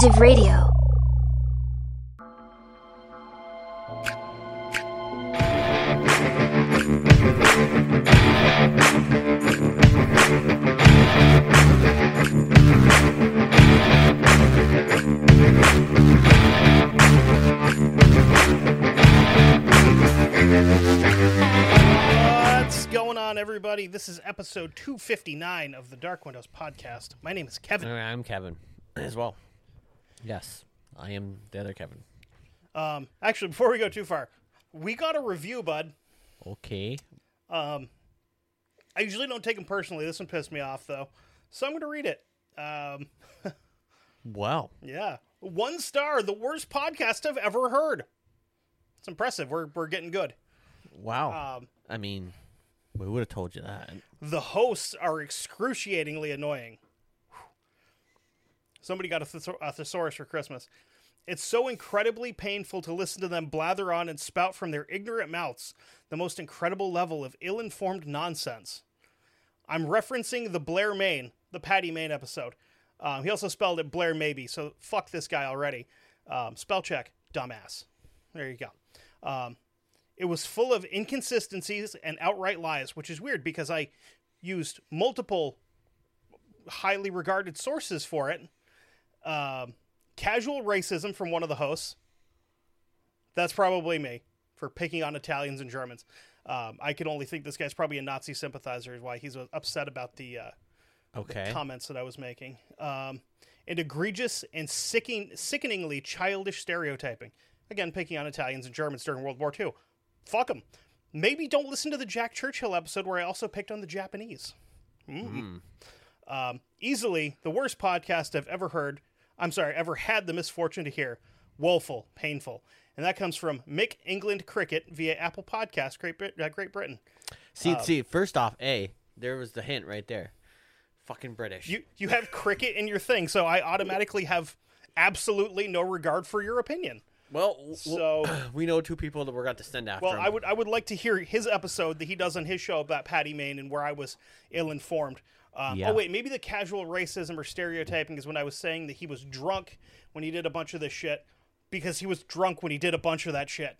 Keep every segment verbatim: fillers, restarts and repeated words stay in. Fugitive Radio. Everybody, this is episode two fifty-nine of the Dark Windows Podcast. My name is Kevin. I'm Kevin as well. Yes, I am the other Kevin. Um, actually, before we go too far, we got a review, bud. Okay. Um, I usually don't take them personally. This one pissed me off, though, so I'm going to read it. Um, wow. Yeah. One star, the worst podcast I've ever heard. It's impressive. We're we're getting good. Wow. Um, I mean... We would have told you that. The hosts are excruciatingly annoying. Somebody got a, thes- a thesaurus for Christmas. It's so incredibly painful to listen to them blather on and spout from their ignorant mouths the most incredible level of ill-informed nonsense. I'm referencing the Blair Mayne, the Paddy Mayne episode. Um, he also spelled it Blair Maybe, so fuck this guy already. Um, spell check, dumbass. There you go. Um, It was full of inconsistencies and outright lies, which is weird because I used multiple highly regarded sources for it. Um, casual racism from one of the hosts. That's probably me for picking on Italians and Germans. Um, I can only think this guy's probably a Nazi sympathizer is why he's upset about the, uh, okay. the comments that I was making. Um, and egregious and sickening, sickeningly childish stereotyping. Again, picking on Italians and Germans during World War Two. Fuck them. Maybe don't listen to the Jack Churchill episode where I also picked on the Japanese. Mm. Mm. Um, easily the worst podcast I've ever heard. I'm sorry, ever had the misfortune to hear. Woeful, painful. And that comes from Mick England Cricket via Apple Podcasts, Great, Brit- uh, Great Britain. See, um, see, first off, A, there was the hint right there. Fucking British. You, you have cricket in your thing, so I automatically have absolutely no regard for your opinion. Well, so we know two people that we're going to send after. Well, him. I would I would like to hear his episode that he does on his show about Paddy Mayne and where I was ill-informed. Um, yeah. Oh, wait, maybe the casual racism or stereotyping is when I was saying that he was drunk when he did a bunch of this shit because he was drunk when he did a bunch of that shit.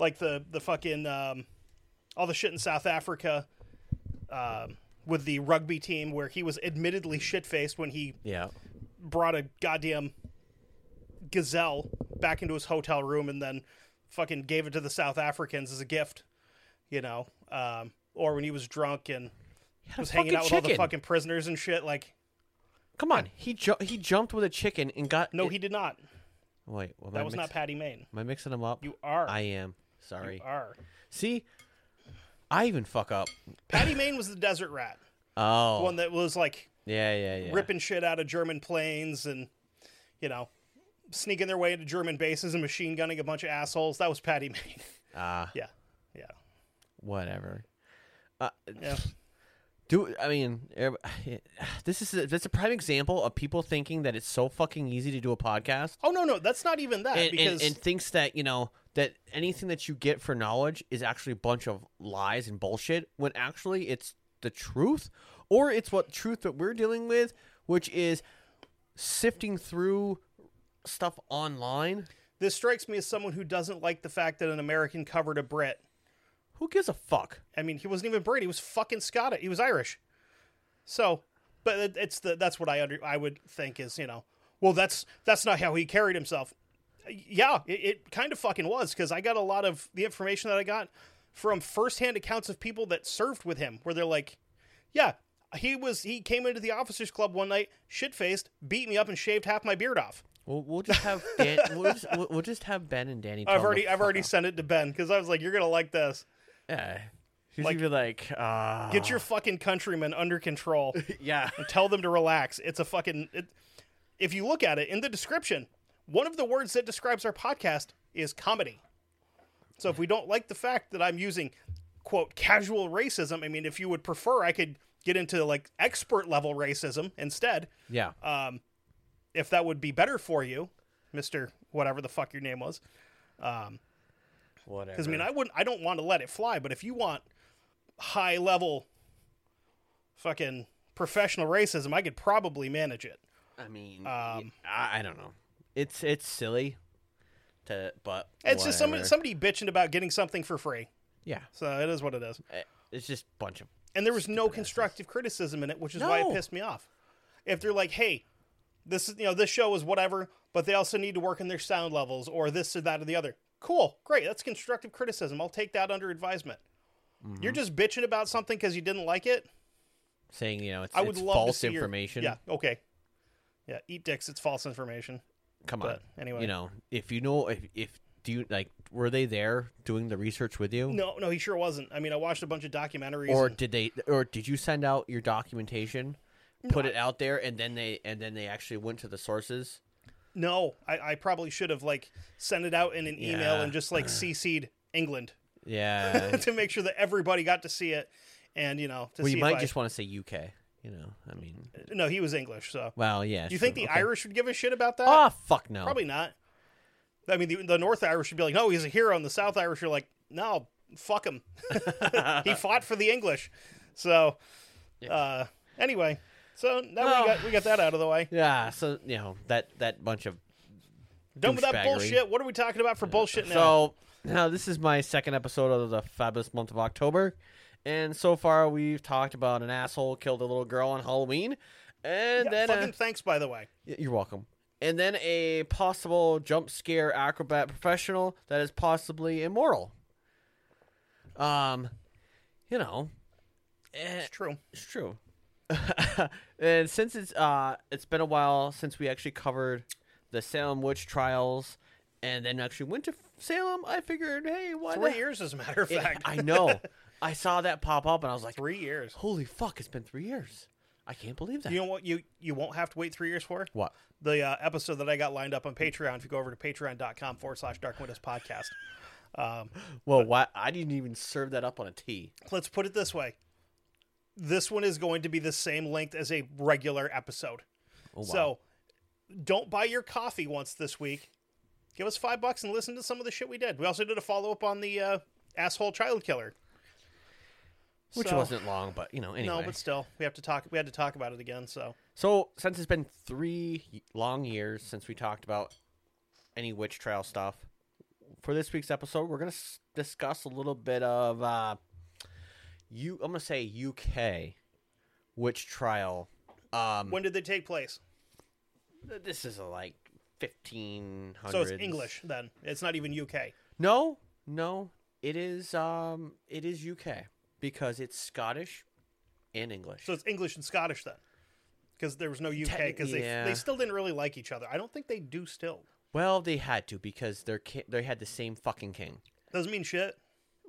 Like the, the fucking, um, all the shit in South Africa um, with the rugby team where he was admittedly shit-faced when he yeah. brought a goddamn gazelle back into his hotel room and then fucking gave it to the South Africans as a gift, you know, um, or when he was drunk and was hanging out with chicken. all the fucking prisoners and shit. Like, come on. He ju- he jumped with a chicken and got. No, it... he did not. Wait, well, that was mix... not Paddy Mayne. Am I mixing them up? You are. I am. Sorry. You are. See, I even fuck up. Paddy Mayne was the desert rat. Oh. The one that was like, yeah, yeah, yeah. ripping shit out of German planes and, you know, sneaking their way into German bases and machine gunning a bunch of assholes. That was Paddy Mayne. Ah, uh, yeah, yeah, whatever. Uh, yeah. Do I mean this is a, that's a prime example of people thinking that it's so fucking easy to do a podcast. Oh no, no, that's not even that. And, because... and, and thinks that you know that anything that you get for knowledge is actually a bunch of lies and bullshit. When actually it's the truth, or it's what truth that we're dealing with, which is sifting through stuff online. This strikes me as someone who doesn't like the fact that an American covered a Brit. Who gives a fuck? I mean, he wasn't even Brit. He was fucking Scottish. He was Irish. So, but it's the that's what I under, I would think is, you know, well, that's that's not how he carried himself. Yeah, it, it kind of fucking was, because I got a lot of the information that I got from firsthand accounts of people that served with him, where they're like, yeah, he was he came into the officers' club one night, shit faced, beat me up, and shaved half my beard off. We'll, we'll just have Dan, we'll, just, we'll just have Ben and Danny. I've already I've already off. sent it to Ben because I was like, you're gonna like this. Yeah, he's like, gonna be like, uh... get your fucking countrymen under control. Yeah, and tell them to relax. It's a fucking. It, if you look at it in the description, one of the words that describes our podcast is comedy. So if we don't like the fact that I'm using quote casual racism, I mean, if you would prefer, I could get into like expert level racism instead. Yeah. Um. If that would be better for you, Mister Whatever the fuck your name was, um, whatever. Because I mean, I wouldn't, I don't want to let it fly. But if you want high level, fucking professional racism, I could probably manage it. I mean, um, I, I don't know. It's it's silly, to but it's whatever. Just somebody somebody bitching about getting something for free. Yeah, so it is what it is. It's just a bunch of and there was no constructive asses. criticism in it, which is no. why it pissed me off. If they're like, hey, this is you know this show is whatever, but they also need to work on their sound levels or this or that or the other. Cool, great, that's constructive criticism. I'll take that under advisement. Mm-hmm. You're just bitching about something because you didn't like it. Saying, you know, it's, I would it's love false to see information. Your, yeah, okay. Yeah, eat dicks, it's false information. Come on. But anyway. You know, if you know, if, if do you, like, were they there doing the research with you? No, no, he sure wasn't. I mean, I watched a bunch of documentaries. Or and... did they, or did you send out your documentation, no. put it out there, and then they, and then they actually went to the sources? No, I, I probably should have, like, sent it out in an yeah. email and just, like, C C'd England. Yeah. To make sure that everybody got to see it. And, you know, to well, see you might I... just want to say U K, you know, I mean. No, he was English, so. Well, yeah. Do you sure. think the okay. Irish would give a shit about that? Oh, fuck no. Probably not. I mean, the, the North Irish would be like, no, he's a hero. And the South Irish are like, no, fuck him. He fought for the English. So, yeah. uh, anyway, so now well, we got we got that out of the way. Yeah, so, you know, that, that bunch of done with that bullshit. What are we talking about for yeah. bullshit now? So, now this is my second episode of the fabulous month of October. And so far, we've talked about an asshole killed a little girl on Halloween, and yeah, then fucking a, thanks, by the way. You're welcome. And then a possible jump scare acrobat professional that is possibly immoral. Um, you know, it's it, true. It's true. And since it's uh, it's been a while since we actually covered the Salem witch trials, and then actually went to Salem, I figured, hey, why three not? years as a matter of fact. It, I know. I saw that pop up, and I was like, three years. Holy fuck, it's been three years. I can't believe that. You know what you, you won't have to wait three years for? What? The uh, episode that I got lined up on Patreon, if you go over to patreon.com forward slash Dark Windows Podcast. Um, well, but, why, I didn't even serve that up on a tee. Let's put it this way. This one is going to be the same length as a regular episode. Oh, wow. So don't buy your coffee once this week. Give us five bucks and listen to some of the shit we did. We also did a follow-up on the uh, asshole child killer. Which so, wasn't long, but, you know, anyway. No, but still, we have to talk. We had to talk about it again, so. So, since it's been three long years since we talked about any witch trial stuff, for this week's episode, we're going to s- discuss a little bit of, uh, you, I'm going to say U K witch trial. Um, when did they take place? This is, a, like, fifteen hundreds. So, it's English, then. It's not even U K. No, no. It is, um, it is U K. Because it's Scottish and English. So it's English and Scottish then. Because there was no U K. Because they, yeah. they still didn't really like each other. I don't think they do still. Well, they had to because they're ki- they had the same fucking king. Doesn't mean shit.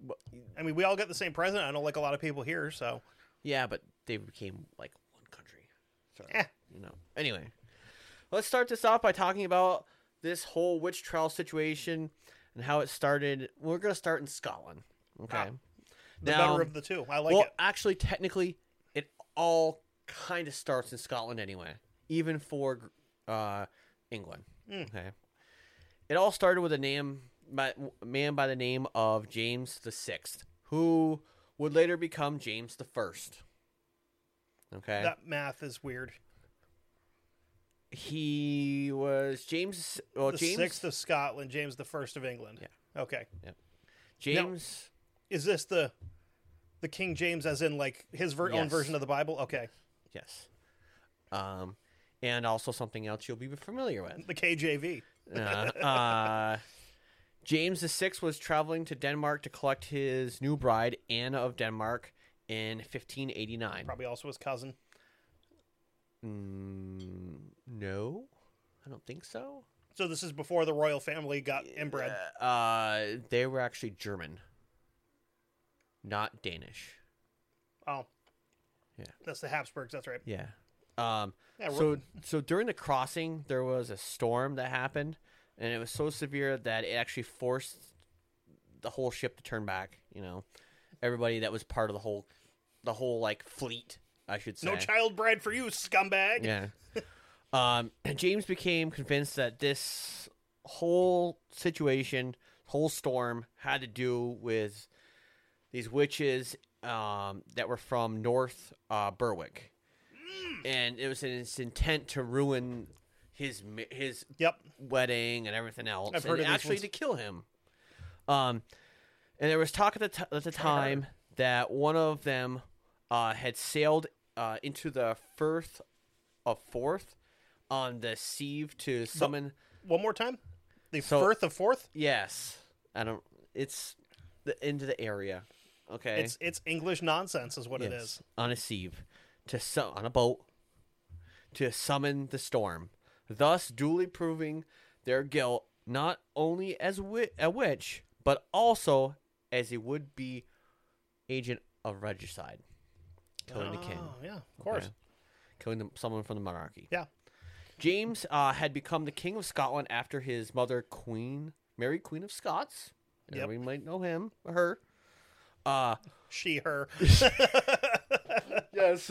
But, I mean, we all got the same president. I know like a lot of people here, so. Yeah, but they became like one country. So, eh. You know. Anyway, let's start this off by talking about this whole witch trial situation and how it started. We're going to start in Scotland. Okay. Wow. The now, better of the two. I like well, it. Well, actually, technically, it all kind of starts in Scotland anyway, even for uh, England. Mm. Okay, it all started with a name by, man by the name of James the Sixth, who would later become James the First. Okay, that math is weird. He was James. Well, the James sixth of Scotland, James the First of England. Yeah. Okay. Yeah. James. Now, is this the the King James as in like his ver- yes. own version of the Bible? Okay. Yes. Um, and also something else you'll be familiar with. The K J V. uh, uh, James the Sixth was traveling to Denmark to collect his new bride, Anna of Denmark, in fifteen eighty-nine. Probably also his cousin. Mm, no, I don't think so. So this is before the royal family got inbred. Uh, uh, they were actually German. Not Danish. Oh. Yeah. That's the Habsburgs, that's right. Yeah. Um, yeah so so during the crossing, there was a storm that happened, and it was so severe that it actually forced the whole ship to turn back, you know. Everybody that was part of the whole, the whole like, fleet, I should say. No child bride for you, scumbag! Yeah. um, James became convinced that this whole situation, whole storm, had to do with these witches um, that were from North uh, Berwick. and it was in his intent to ruin his his yep. wedding and everything else, I've and heard actually to kill him. Um, and there was talk at the t- at the time that one of them uh, had sailed uh, into the Firth of Forth on the sea to summon. But, one more time, the so, Firth of Forth. Yes, I don't. It's the into the area. Okay, it's it's English nonsense, is what yes. it is. On a sieve, to su- on a boat, to summon the storm, thus duly proving their guilt not only as wi- a witch but also as a would-be agent of regicide, killing oh, the king. Yeah, of course, okay. Killing the, someone from the monarchy. Yeah, James uh, had become the king of Scotland after his mother, Queen Mary, Queen of Scots. Yep. We might know him or her. Uh, she, her. Yes.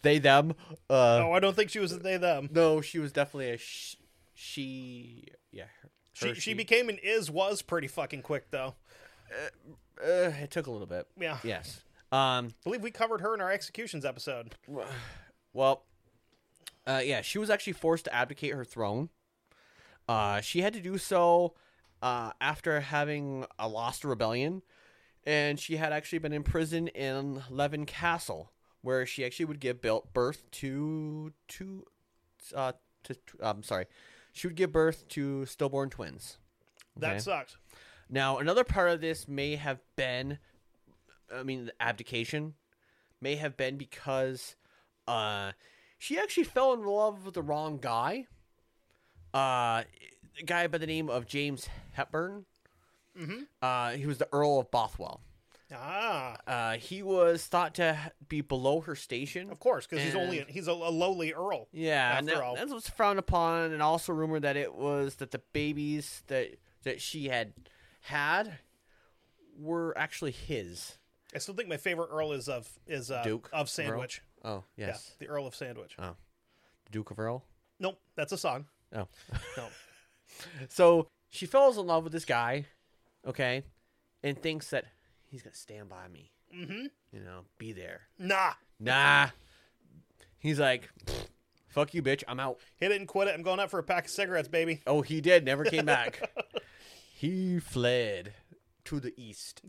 They, them. Uh, no, I don't think she was a they, them. No, she was definitely a sh- she. Yeah. Her, she, her, she she became an is, was pretty fucking quick, though. Uh, uh, it took a little bit. Yeah. Yes. Um, I believe we covered her in our executions episode. Well, uh, yeah, she was actually forced to abdicate her throne. Uh, she had to do so uh, after having a lost rebellion. And she had actually been imprisoned in Leven Castle, where she actually would give birth to two. Uh, to I'm sorry, she would give birth to stillborn twins. Okay? That sucks. Now, another part of this may have been, I mean, the abdication may have been because, uh, she actually fell in love with the wrong guy. Uh, a guy by the name of James Hepburn. Mm-hmm. Uh, he was the Earl of Bothwell. Ah, uh, he was thought to be below her station, of course, because he's only a, he's a, a lowly earl. Yeah, after that, all. That was frowned upon, and also rumored that it was that the babies that that she had had were actually his. I still think my favorite earl is of is uh, Duke of Sandwich. Earl? Oh yes, yeah, the Earl of Sandwich. Oh, Duke of Earl. Nope, that's a song. Oh, no. So she falls in love with this guy. Okay, and thinks that he's going to stand by me, mm-hmm. you know, be there. Nah. Nah. He's like, fuck you, bitch. I'm out. He didn't quit it. I'm going out for a pack of cigarettes, baby. Oh, he did. Never came back. He fled to the east.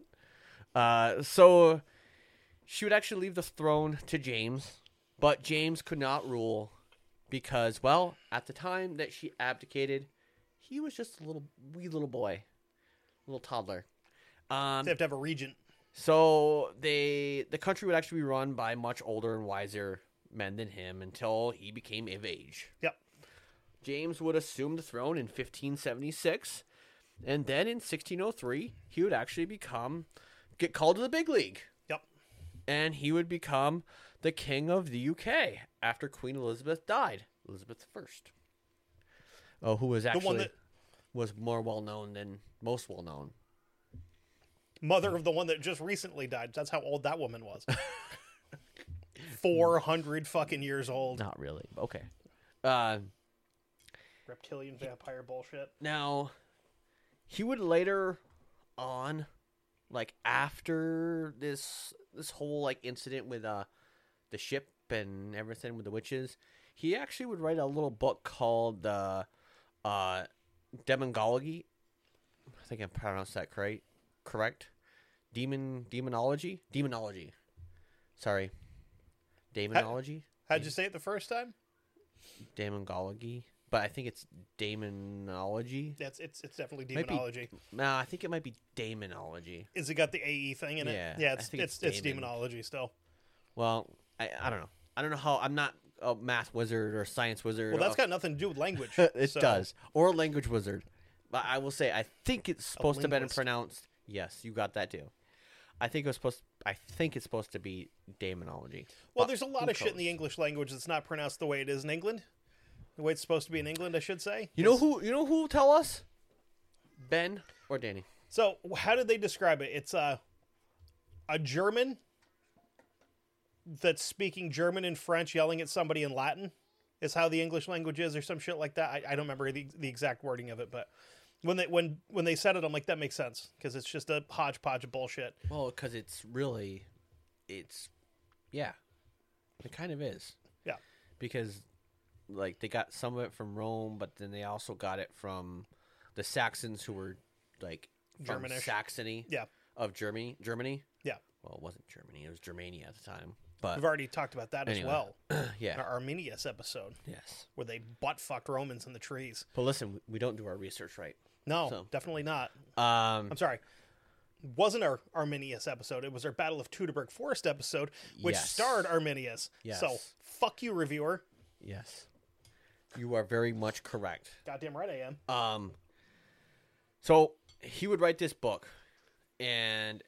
Uh, so she would actually leave the throne to James, but James could not rule because, well, at the time that she abdicated, he was just a little wee little boy. Little toddler. Um, they have to have a regent. So they, the country would actually be run by much older and wiser men than him until he became of age. Yep. James would assume the throne in fifteen seventy-six, and then in sixteen oh three, he would actually become get called to the big league. Yep. And he would become the king of the U K after Queen Elizabeth died, Elizabeth the First. Oh, who was actually the one that was more well known than. Most well known. Mother of the one that just recently died. That's how old that woman was. four hundred fucking years old. Not really. Okay. Uh, Reptilian vampire he, bullshit. Now, he would later on, like after this this whole like incident with uh the ship and everything with the witches, he actually would write a little book called uh, uh, Demonology. I think I pronounced that correct. Correct. Demon, demonology, demonology. Sorry, demonology. How, how'd Demon. you say it the first time? Demonology, but I think it's demonology. That's it's it's definitely demonology. Be, no, I think it might be demonology. Is it got the A E thing in it? Yeah, yeah. It's it's, it's, it's demonology still. Well, I I don't know. I don't know how. I'm not a math wizard or a science wizard. Well, that's got nothing to do with language. It so. does, or a language wizard. But I will say, I think it's supposed to have been pronounced. Yes, you got that too. I think it was supposed. To, I think it's supposed to be demonology. Well, but there's a lot of shit in the English language that's not pronounced the way it is in England. The way it's supposed to be in England, I should say. You know who? You know who will tell us? Ben or Danny. So, how did they describe it? It's a a German that's speaking German and French, yelling at somebody in Latin. Is how the English language is, or some shit like that. I, I don't remember the the exact wording of it, but. When they when when they said it, I'm like, that makes sense because it's just a hodgepodge of bullshit. Well, because it's really, it's, yeah, it kind of is. Yeah. because like they got some of it from Rome, but then they also got it from the Saxons who were like from Saxony yeah. of Germany. Germany. Yeah. Well, it wasn't Germany. It was Germania at the time. But we've already talked about that anyway, as well. Yeah. In our Arminius episode. Yes. Where they butt-fucked Romans in the trees. But listen, we don't do our research right. No, so. Definitely not. Um, I'm sorry. It wasn't our Arminius episode. It was our Battle of Teutoburg Forest episode, which yes. starred Arminius. Yes. So, fuck you, reviewer. Yes. You are very much correct. Goddamn right I am. Um. So, he would write this book, and...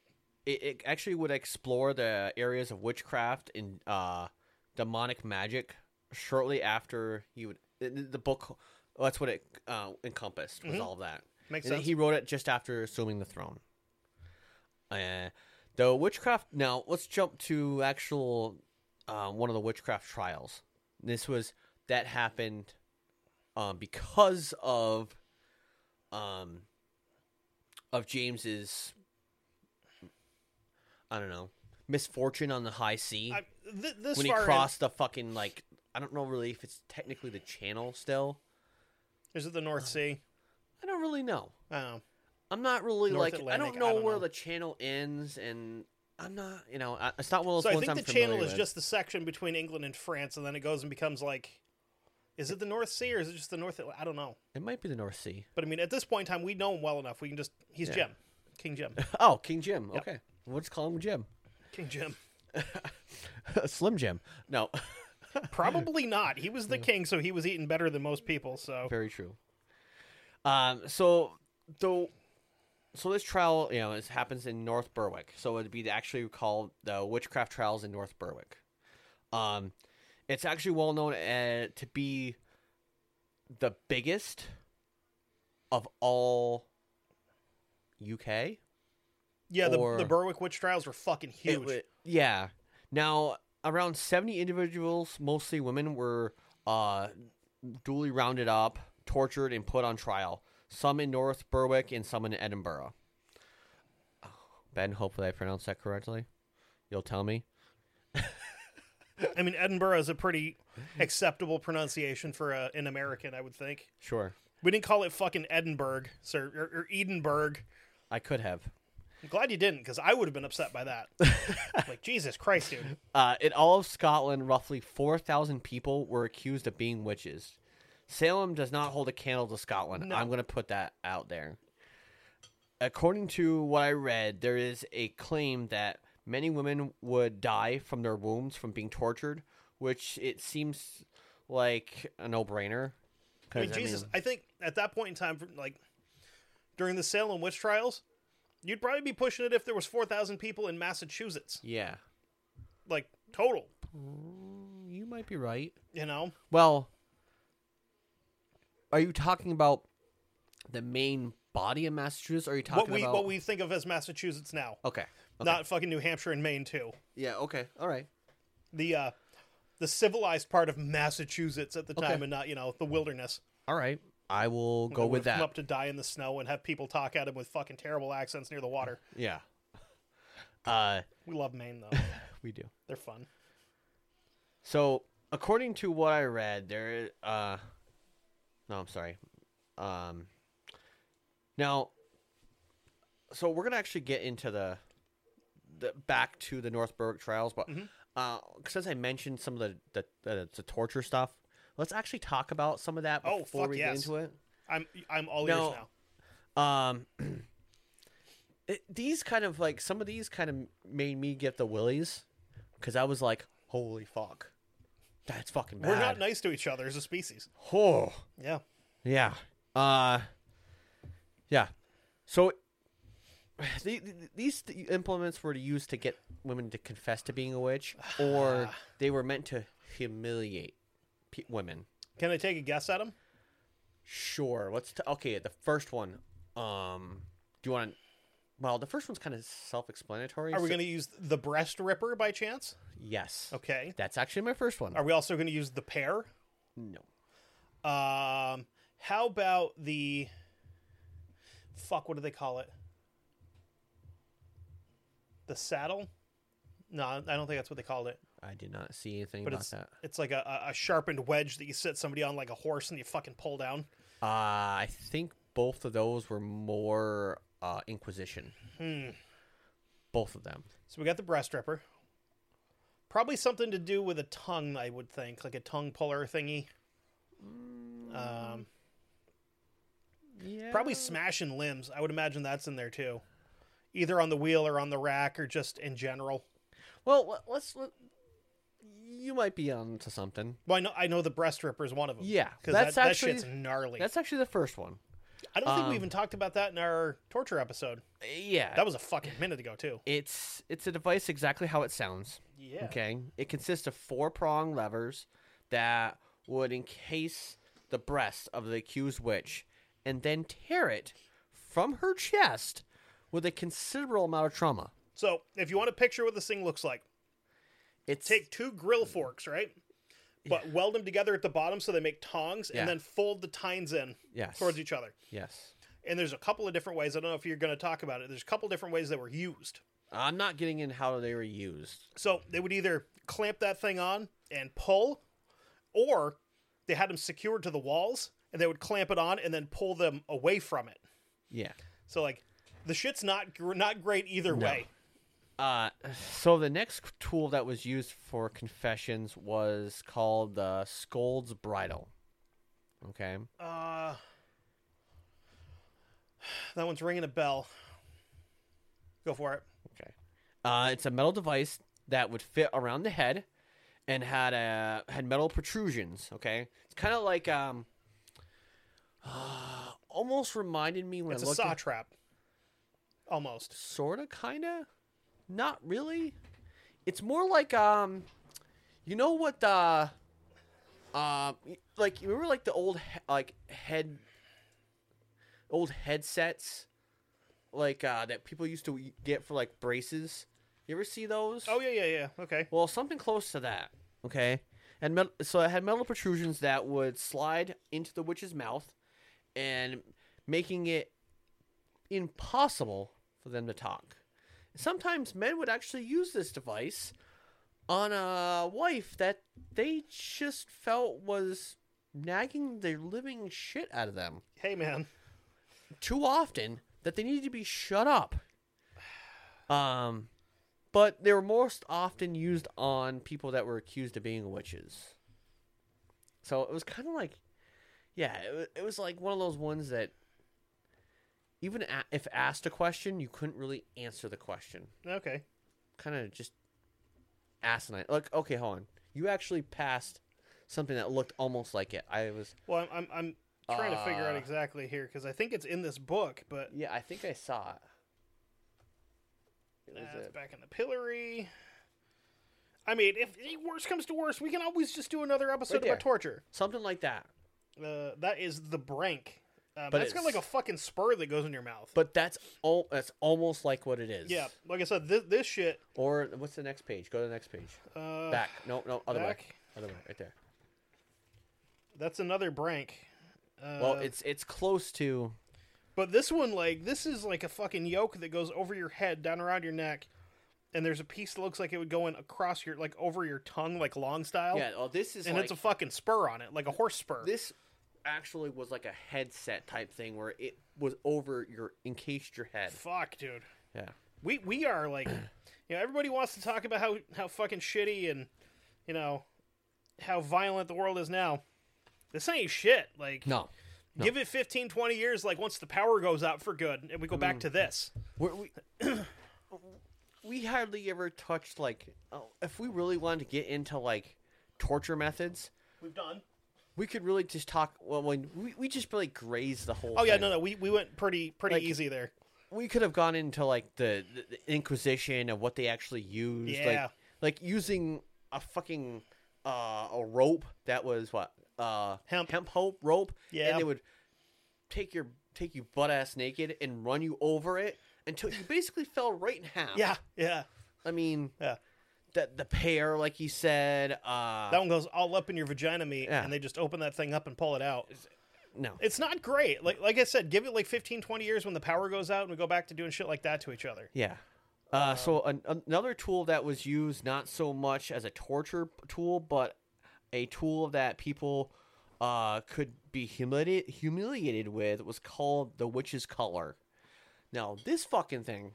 It, it actually would explore the areas of witchcraft and uh, demonic magic shortly after he would... The book, well, that's what it uh, encompassed, was mm-hmm. all of that. Makes and sense. He wrote it just after assuming the throne. Uh, the witchcraft... Now, let's jump to actual uh, one of the witchcraft trials. This was... That happened um, because of, um, of James's... I don't know, misfortune on the high sea I, th- this when he crossed in... the fucking, like, I don't know really if it's technically the channel still. Is it the North uh, Sea? I don't really know. I don't know. I'm not really North like, Atlantic, I don't know I don't where know. the channel ends, and I'm not, you know, I, it's not one of those ones I'm familiar with. So I think I'm the channel is with. just the section between England and France, and then it goes and becomes like, is it the North Sea or is it just the North Atlantic? I don't know. It might be the North Sea. But I mean, at this point in time, we know him well enough. We can just, he's yeah. Jim. King Jim. Oh, King Jim. Okay. Yep. We'll just call him Jim. King Jim. Slim Jim. No. Probably not. He was the king, so he was eating better than most people. So very true. Um. So, though, so this trial, you know, it happens in North Berwick. So it'd be actually called the Witchcraft Trials in North Berwick. Um, it's actually well known uh, to be the biggest of all U K. Yeah, the, the Berwick Witch Trials were fucking huge. It, yeah. Now, around seventy individuals, mostly women, were uh, duly rounded up, tortured, and put on trial. Some in North Berwick and some in Edinburgh. Ben, hopefully I pronounced that correctly. You'll tell me. I mean, Edinburgh is a pretty acceptable pronunciation for a, an American, I would think. Sure. We didn't call it fucking Edinburgh or, or Edinburgh. I could have. I'm glad you didn't, because I would have been upset by that. Like, Jesus Christ, dude. Uh, in all of Scotland, roughly four thousand people were accused of being witches. Salem does not hold a candle to Scotland. No. I'm going to put that out there. According to what I read, there is a claim that many women would die from their wombs from being tortured, which it seems like a no-brainer. I mean, Jesus, I, mean, I think at that point in time, like, during the Salem witch trials... You'd probably be pushing it if there was four thousand people in Massachusetts. Yeah. Like, total. You might be right. You know? Well, are you talking about the main body of Massachusetts? Or are you talking what we, about... What we think of as Massachusetts now. Okay. okay. Not fucking New Hampshire and Maine, too. Yeah, okay. All right. The, uh, the civilized part of Massachusetts at the time okay. and not, you know, the wilderness. All right. I will go with that. Come up to die in the snow and have people talk at him with fucking terrible accents near the water. Yeah. Uh, we love Maine, though. We do. They're fun. So, according to what I read, there... Uh, no, I'm sorry. Um, now, so we're going to actually get into the, the... Back to the North Berwick trials, but mm-hmm. uh, since I mentioned some of the, the, the, the torture stuff, let's actually talk about some of that before oh, fuck we yes. get into it. I'm I'm all now, ears now. Um, it, these kind of like some of these kind of made me get the willies because I was like, "Holy fuck, that's fucking bad." We're not nice to each other as a species. Oh yeah, yeah, uh, yeah. So the, the, these implements were used to get women to confess to being a witch, or they were meant to humiliate. Women. Can I take a guess at them? Sure. Let's t- okay. The first one. Um. Do you want to? Well, the first one's kind of self-explanatory. Are so... we going to use the breast ripper by chance? Yes. Okay. That's actually my first one. Are we also going to use the pear? No. Um. How about the? Fuck. What do they call it? The saddle? No, I don't think that's what they called it. I did not see anything but about it's, that. It's like a, a sharpened wedge that you sit somebody on like a horse and you fucking pull down. Uh, I think both of those were more uh, Inquisition. Hmm. Both of them. So we got the breast ripper. Probably something to do with a tongue, I would think. Like a tongue puller thingy. Mm. Um, yeah. Probably smashing limbs. I would imagine that's in there too. Either on the wheel or on the rack or just in general. Well, let's. Let, you might be onto something. Well, I know. I know the breast ripper is one of them. Yeah, that's that, actually that shit's gnarly. That's actually the first one. I don't um, think we even talked about that in our torture episode. Yeah, that was a fucking minute ago too. It's it's a device exactly how it sounds. Yeah. Okay. It consists of four prong levers that would encase the breast of the accused witch, and then tear it from her chest with a considerable amount of trauma. So, if you want to picture what this thing looks like, it's take two grill forks, right? But yeah. Weld them together at the bottom so they make tongs, yeah. And then fold the tines in yes. towards each other. Yes. And there's a couple of different ways. I don't know if you're going to talk about it. There's a couple different ways they were used. I'm not getting in how they were used. So, they would either clamp that thing on and pull, or they had them secured to the walls, and they would clamp it on and then pull them away from it. Yeah. So, like, the shit's not, not great either no. way. Uh, so the next tool that was used for confessions was called the scold's bridle. Okay. Uh, that one's ringing a bell. Go for it. Okay. Uh, it's a metal device that would fit around the head and had a had metal protrusions. Okay. It's kind of like um, uh, almost reminded me when it's I looked. It's a saw at, trap. Almost. Sorta, kinda. Not really. It's more like, um, you know what, uh, uh, like, you remember, like, the old, he- like, head, old headsets, like, uh, that people used to get for, like, braces? You ever see those? Oh, yeah, yeah, yeah. Okay. Well, something close to that, okay? And metal- so it had metal protrusions that would slide into the witch's mouth and making it impossible for them to talk. Sometimes men would actually use this device on a wife that they just felt was nagging the living shit out of them. Hey, man. Too often that they needed to be shut up. Um, but they were most often used on people that were accused of being witches. So it was kind of like, yeah, it, it was like one of those ones that even if asked a question, you couldn't really answer the question. Okay. Kind of just asinine. Look, okay, hold on. You actually passed something that looked almost like it. I was. Well, I'm I'm, I'm trying uh, to figure out exactly here because I think it's in this book, but yeah, I think I saw it. It was nah, it's a... back in the pillory. I mean, if worse comes to worse, we can always just do another episode right about torture. Something like that. Uh, that is the Brank. Um, but that's got like a fucking spur that goes in your mouth. But that's all. That's almost like what it is. Yeah, like I said, this, this shit. Or what's the next page? Go to the next page. Uh, back. No, no, other back. way. Other way, right there. That's another Brank. Uh, well, it's it's close to. But this one, like this, is like a fucking yoke that goes over your head, down around your neck, and there's a piece that looks like it would go in across your, like over your tongue, like long style. Yeah. Well, this is, and like, it's a fucking spur on it, like a horse spur. This. Actually was like a headset type thing where it was over your encased your head. Fuck, dude. Yeah. We we are like, you know, everybody wants to talk about how, how fucking shitty and, you know, how violent the world is now. This ain't shit. Like no. no. Give it fifteen, twenty years, like once the power goes out for good and we go back mm. to this. We're, we we hardly ever touched like oh, if we really wanted to get into like torture methods. We've done We could really just talk. Well, when we we just really grazed the whole. Oh yeah, thing. no, no, we we went pretty pretty like, easy there. We could have gone into like the, the Inquisition and what they actually used. Yeah, like, like using a fucking uh, a rope that was what uh, hemp hemp hope rope. Yeah, and they would take your take you butt ass naked and run you over it until you basically fell right in half. Yeah, yeah. I mean, yeah. The, the pear, like you said. Uh, that one goes all up in your vagina meat, yeah. and they just open that thing up and pull it out. No. It's not great. Like like I said, give it like fifteen, twenty years when the power goes out and we go back to doing shit like that to each other. Yeah. Uh, so an, another tool that was used not so much as a torture tool, but a tool that people uh, could be humiliated, humiliated with was called the witch's collar. Now, this fucking thing,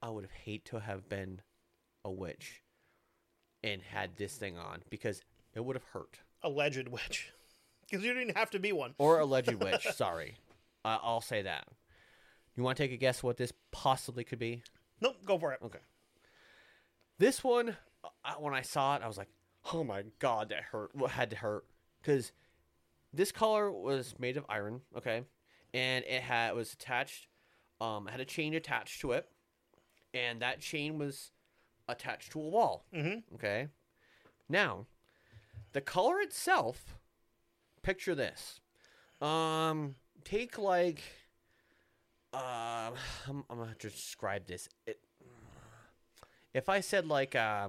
I would have hated to have been a witch and had this thing on because it would have hurt. Alleged witch. Because you didn't have to be one. Or alleged witch, sorry. Uh, I'll say that. You want to take a guess what this possibly could be? Nope, go for it. Okay. This one, I, when I saw it, I was like, oh my god, that hurt. What had to hurt? Because this collar was made of iron, okay? And it had it was attached, um, had a chain attached to it. And that chain was attached to a wall, mm-hmm. okay? Now, the collar itself... Picture this. Um, take like, uh, I'm, I'm going to describe this. It, if I said like, uh,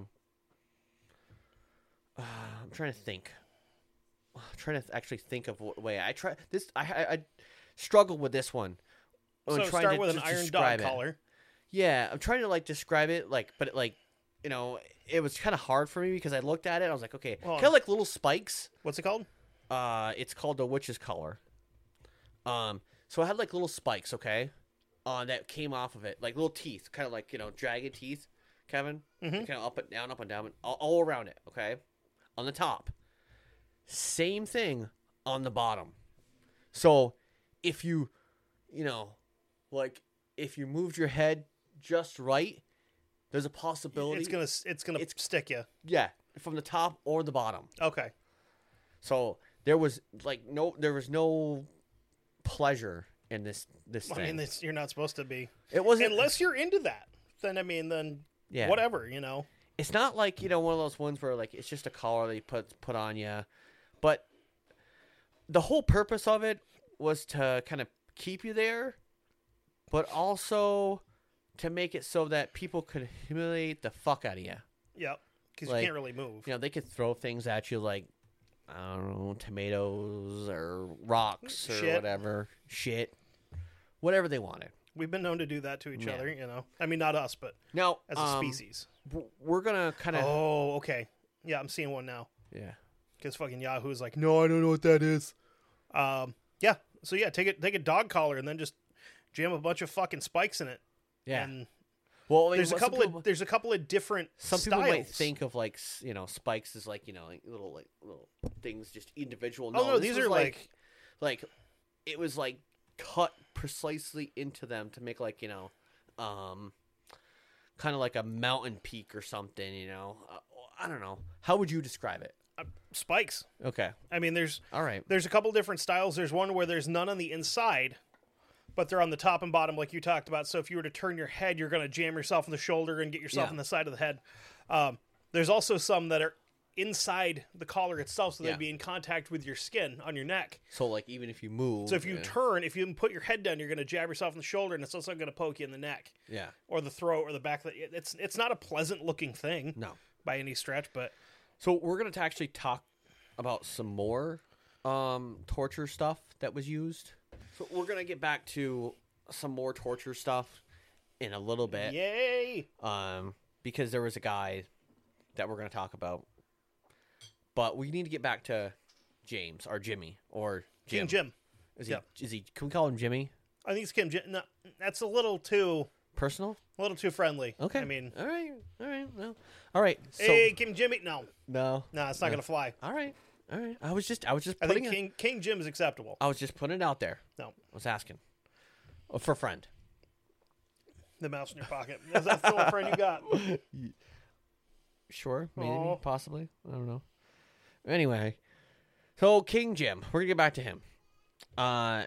uh, I'm trying to think. I'm trying to actually think of what way I try this. I I, I struggle with this one. So I'm start to, with an iron dog collar. Yeah, I'm trying to like describe it like, but it, like. You know, it was kind of hard for me because I looked at it. I was like, okay, kind of like little spikes. What's it called? Uh, it's called the witch's collar. Um, so I had like little spikes, okay, uh, that came off of it, like little teeth, kind of like you know, jagged teeth, Kevin, mm-hmm. kind of up and down, up and down, all, all around it, okay, on the top. Same thing on the bottom. So if you, you know, like if you moved your head just right, there's a possibility it's gonna it's gonna it's, stick you. Yeah, from the top or the bottom. Okay. So. There was like no, there was no pleasure in this. This thing. I mean, this, you're not supposed to be. It wasn't unless you're into that. Then I mean, then yeah. whatever, you know. It's not like you know one of those ones where like it's just a collar they put put on you, but the whole purpose of it was to kind of keep you there, but also to make it so that people could humiliate the fuck out of you. Yep, because like, you can't really move. You know, they could throw things at you like. I don't know, tomatoes or rocks or Shit. whatever. Shit. Whatever they wanted. We've been known to do that to each yeah. other, you know. I mean, not us, but now, as a um, species. We're going to kind of... Oh, okay. Yeah, I'm seeing one now. Yeah. Because fucking Yahoo's like, no, I don't know what that is. Um, yeah. So, yeah, take it, take a dog collar and then just jam a bunch of fucking spikes in it. Yeah. And... Well, I mean, there's a couple people, of there's a couple of different some styles. People might think of like you know spikes as like you know like little like little things just individual. No, oh, no these are like, like like it was like cut precisely into them to make like you know um kind of like a mountain peak or something. You know, uh, I don't know. How would you describe it? Uh, spikes. Okay. I mean, there's all right. There's a couple different styles. There's one where there's none on the inside. But they're on the top and bottom like you talked about. So if you were to turn your head, you're going to jam yourself in the shoulder and get yourself yeah. in the side of the head. Um, there's also some that are inside the collar itself, so yeah. they'd be in contact with your skin on your neck. So like even if you move. So if you yeah. turn, if you put your head down, you're going to jab yourself in the shoulder, and it's also going to poke you in the neck. Yeah. Or the throat or the back. It's, it's not a pleasant-looking thing. No. By any stretch, but. So we're going to actually talk about some more um, torture stuff that was used. So we're going to get back to some more torture stuff in a little bit. Yay! Um, because there was a guy that we're going to talk about. But we need to get back to James, or Jimmy, or Jim. King Jim. Is he, yeah. is he? Can we call him Jimmy? I think it's Kim Jim. No, that's a little too... Personal? A little too friendly. Okay. I mean... All right. All right. Well, all right. So... Hey, Kim Jimmy. No. No. No, it's not no. going to fly. All right. All right. I was just I was just putting I think King, it, King Jim is acceptable. I was just putting it out there. No. I was asking. Oh, for friend. The mouse in your pocket. Is that the only friend you got? Sure. Maybe. Aww. Possibly. I don't know. Anyway. So King Jim. We're going to get back to him. Uh,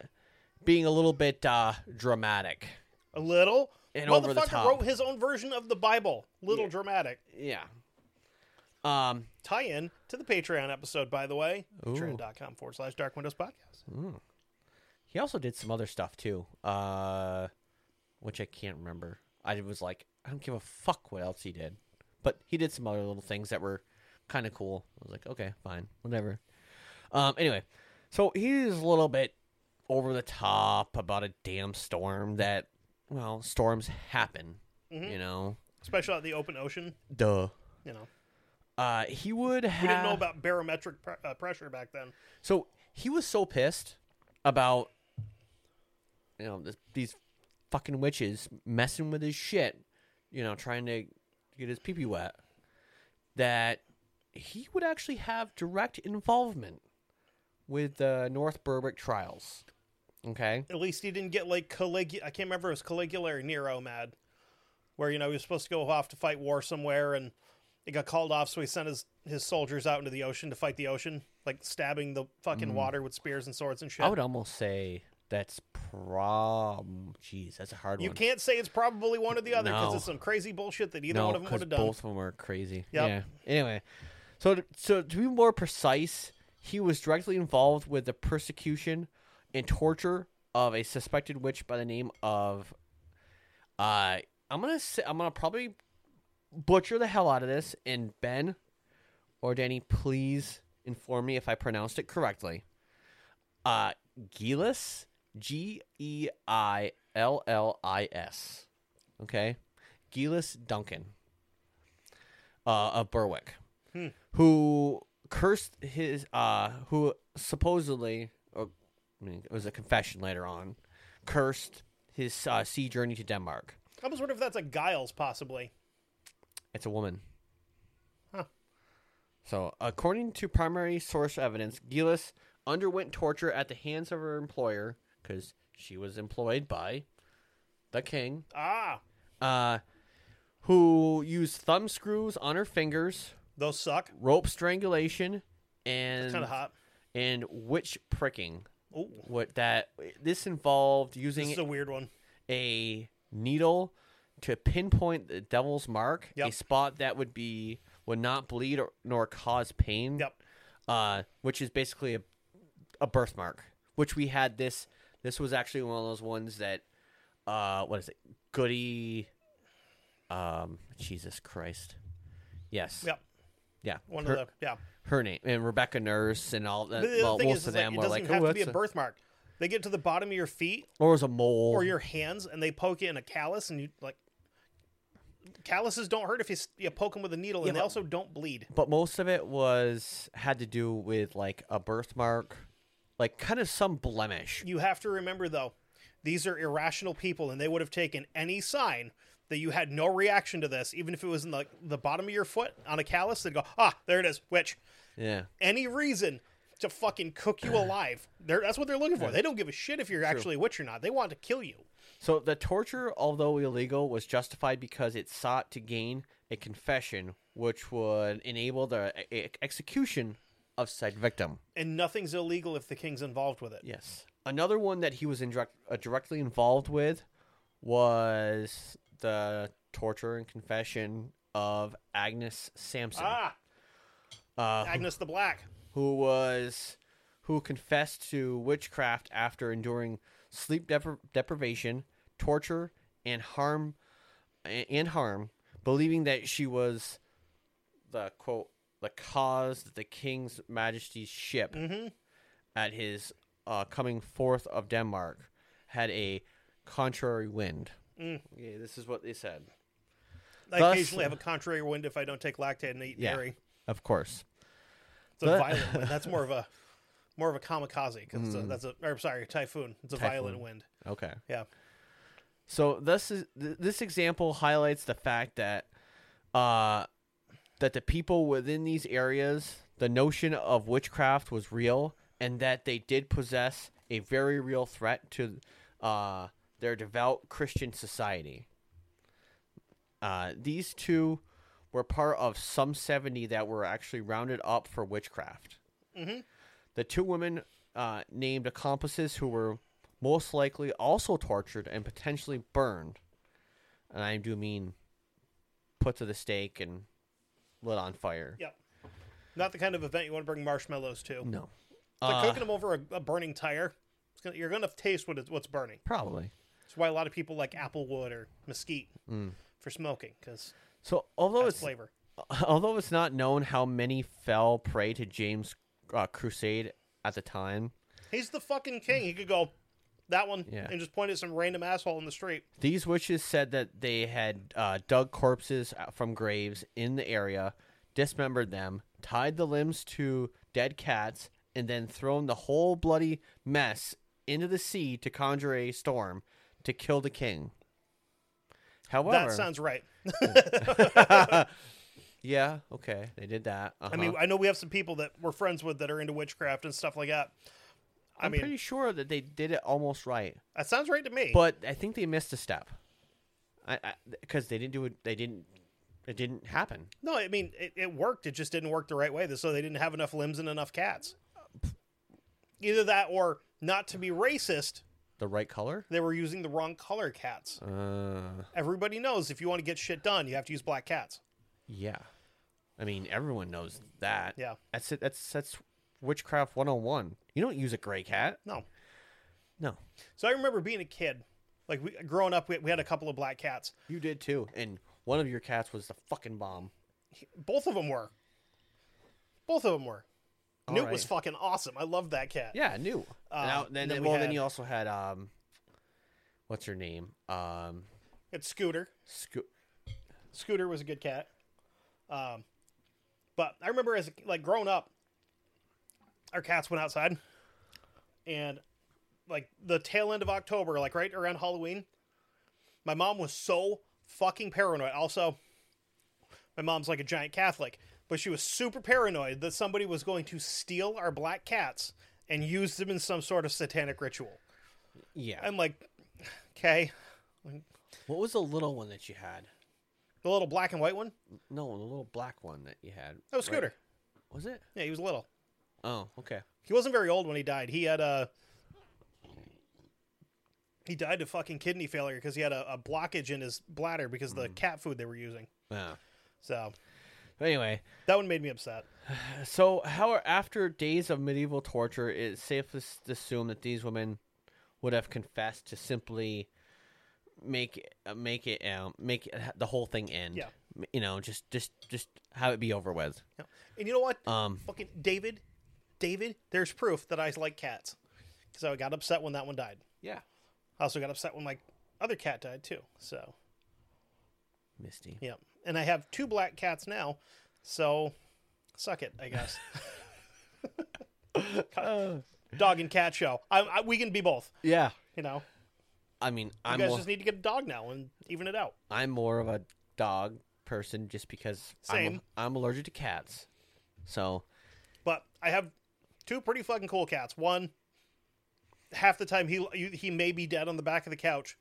being a little bit uh, dramatic. A little? And over the top. Motherfucker wrote his own version of the Bible. Little yeah. dramatic. Yeah. Um, tie in to the Patreon episode, by the way. Patreon.com forward slash Dark Windows Podcast. Ooh. He also did some other stuff too, uh, which I can't remember. I was like, I don't give a fuck what else he did, but he did some other little things that were kind of cool. I was like, okay, fine, whatever. Um, anyway, so he's a little bit over the top about a damn storm that, well, storms happen. Mm-hmm. You know, especially out the open ocean. Duh. You know, uh, he would. have... We didn't know about barometric pr- uh, pressure back then. So he was so pissed about, you know, this, these fucking witches messing with his shit, you know, trying to get his pee pee wet, that he would actually have direct involvement with the uh, North Berwick trials. Okay. At least he didn't get like Caligula. I can't remember if it was Caligula or Nero mad, where, you know, he was supposed to go off to fight war somewhere and it got called off, so he sent his, his soldiers out into the ocean to fight the ocean, like stabbing the fucking mm. water with spears and swords and shit. I would almost say that's prob. Jeez, that's a hard you one. You can't say it's probably one or the other because no. it's some crazy bullshit that either no, one of them would have done. Both of them were crazy. Yep. Yeah. Anyway, so to, so to be more precise, he was directly involved with the persecution and torture of a suspected witch by the name of, uh, I'm gonna say, I'm gonna probably butcher the hell out of this. And Ben or Danny, please inform me if I pronounced it correctly. Uh, Geillis, G E I L L I S. Okay, Geillis Duncan uh, of Berwick, hmm. who cursed his, uh, who supposedly. I mean, it was a confession later on, cursed his uh, sea journey to Denmark. I was wondering if that's a Giles, possibly. It's a woman. Huh. So, according to primary source evidence, Geillis underwent torture at the hands of her employer, because she was employed by the king. Ah. Uh, who used thumb screws on her fingers. Those suck. Rope strangulation. And that's kind of hot. And witch pricking. Ooh. What that this involved using this is a weird one. A needle to pinpoint the devil's mark, yep. a spot that would be would not bleed or, nor cause pain. Yep, uh, which is basically a a birthmark. Which we had this. This was actually one of those ones that uh, what is it? Goody, um, Jesus Christ, yes. Yep. Yeah, one her, of the yeah. Her name and Rebecca Nurse and all that. Well, most of them like, were like, "It doesn't have oh, to be a, a birthmark. They get to the bottom of your feet, or as a mole, or your hands, and they poke you in a callus, and you like calluses don't hurt if you, you poke them with a needle, yeah, and they but, also don't bleed. But most of it was had to do with like a birthmark, like kind of some blemish. You have to remember though, these are irrational people, and they would have taken any sign that you had no reaction to this, even if it was in the, the bottom of your foot on a callus, they'd go, ah, there it is, witch. Yeah. Any reason to fucking cook you alive. They're, that's what they're looking for. Yeah. They don't give a shit if you're True. actually a witch or not. They want to kill you. So the torture, although illegal, was justified because it sought to gain a confession, which would enable the a- execution of said victim. And nothing's illegal if the king's involved with it. Yes. Another one that he was in direct, uh, directly involved with was the torture and confession of Agnes Sampson. Ah, uh, Agnes who, the Black, who was who confessed to witchcraft after enduring sleep depri- deprivation, torture, and harm, and harm, believing that she was the quote the cause that the King's Majesty's ship mm-hmm. at his uh, coming forth of Denmark had a contrary wind. Mm. Yeah, this is what they said. I Thus, occasionally have a contrary wind if I don't take lactate and eat yeah, dairy. Of course, it's a but, violent wind. That's more of a more of a kamikaze because mm. that's a. Or, sorry, typhoon. It's a typhoon. Violent wind. Okay. Yeah. So this is this example highlights the fact that uh, that the people within these areas, the notion of witchcraft was real, and that they did possess a very real threat to. Uh, Their devout Christian society. Uh, these two were part of some seventy that were actually rounded up for witchcraft. Mm-hmm. The two women uh, named accomplices who were most likely also tortured and potentially burned. And I do mean put to the stake and lit on fire. Yep. Not the kind of event you want to bring marshmallows to. No. It's like uh, cooking them over a, a burning tire. It's gonna, you're going to taste what it's, what's burning. Probably. That's why a lot of people like applewood or mesquite mm. for smoking, because so although it's flavor, although it's not known how many fell prey to James' uh, crusade at the time, he's the fucking king. He could go, that one, yeah. and just point at some random asshole in the street. These witches said that they had uh, dug corpses from graves in the area, dismembered them, tied the limbs to dead cats, and then thrown the whole bloody mess into the sea to conjure a storm to kill the king. However, that sounds right. Yeah, okay, they did that. Uh-huh. I mean, I know we have some people that we're friends with that are into witchcraft and stuff like that. I I'm mean, pretty sure that they did it almost right. That sounds right to me. But I think they missed a step, because they didn't do it. They didn't. It didn't happen. No, I mean it, it worked. It just didn't work the right way. So they didn't have enough limbs and enough cats. Either that, or not to be racist. The right color? They were using the wrong color cats. Uh, Everybody knows if you want to get shit done, you have to use black cats. Yeah, I mean everyone knows that. Yeah, that's it. That's that's witchcraft one oh one. You don't use a gray cat. No, no. So I remember being a kid, like we, growing up, we, we had a couple of black cats. You did too, and one of your cats was the fucking bomb. He, both of them were. Both of them were. All Newt right. was fucking awesome. I loved that cat. Yeah, Newt. Um, now, then, then, then we well, had... then you also had um, what's her name? Um, it's Scooter. Sco- Scooter was a good cat. Um, but I remember as like growing up, our cats went outside, and like the tail end of October, like right around Halloween, my mom was so fucking paranoid. Also, my mom's like a giant Catholic. But she was super paranoid that somebody was going to steal our black cats and use them in some sort of satanic ritual. Yeah. I'm like, okay. What was the little one that you had? The little black and white one? No, the little black one that you had. Oh, Scooter. Right. Was it? Yeah, he was little. Oh, okay. He wasn't very old when he died. He had a... He died of fucking kidney failure because he had a, a blockage in his bladder because of mm. the cat food they were using. Yeah. So... Anyway, that one made me upset. So, how after days of medieval torture, it's safe to assume that these women would have confessed to simply make make it um, make the whole thing end. Yeah. You know, just just just have it be over with. Yeah. And you know what? Um, fucking David, David, there's proof that I like cats, because I got upset when that one died. Yeah. I also got upset when my other cat died too. So. Misty. Yeah. And I have two black cats now, so suck it, I guess. Dog and cat show. I, I, we can be both. Yeah. You know? I mean, you I'm... You guys more, just need to get a dog now and even it out. I'm more of a dog person just because Same. I'm, I'm allergic to cats, so... But I have two pretty fucking cool cats. One, half the time he he may be dead on the back of the couch.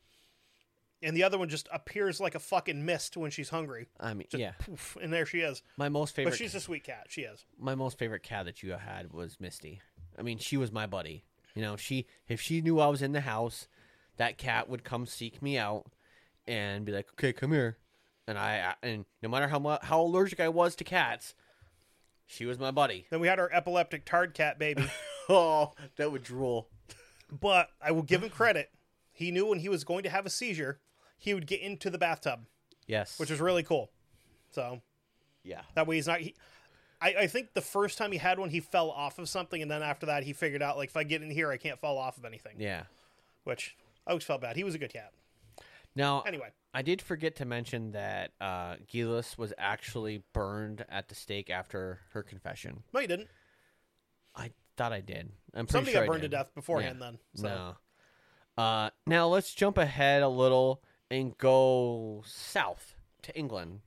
And the other one just appears like a fucking mist when she's hungry. I mean, just yeah. Poof, and there she is. My most favorite... But she's a sweet cat. She is. My most favorite cat that you had was Misty. I mean, she was my buddy. You know, she if she knew I was in the house, that cat would come seek me out and be like, okay, come here. And I and no matter how how allergic I was to cats, she was my buddy. Then we had our epileptic tard cat baby. Oh, that would drool. But I will give him credit. He knew when he was going to have a seizure... He would get into the bathtub. Yes. Which is really cool. So, yeah. That way he's not... He, I, I think the first time he had one, he fell off of something, and then after that, he figured out, like, if I get in here, I can't fall off of anything. Yeah. Which, I always felt bad. He was a good cat. Now, anyway. I did forget to mention that uh, Geillis was actually burned at the stake after her confession. No, you didn't. I thought I did. I'm pretty Somebody sure got burned to death beforehand, yeah. then. So. No. Uh, now, let's jump ahead a little... and go south to England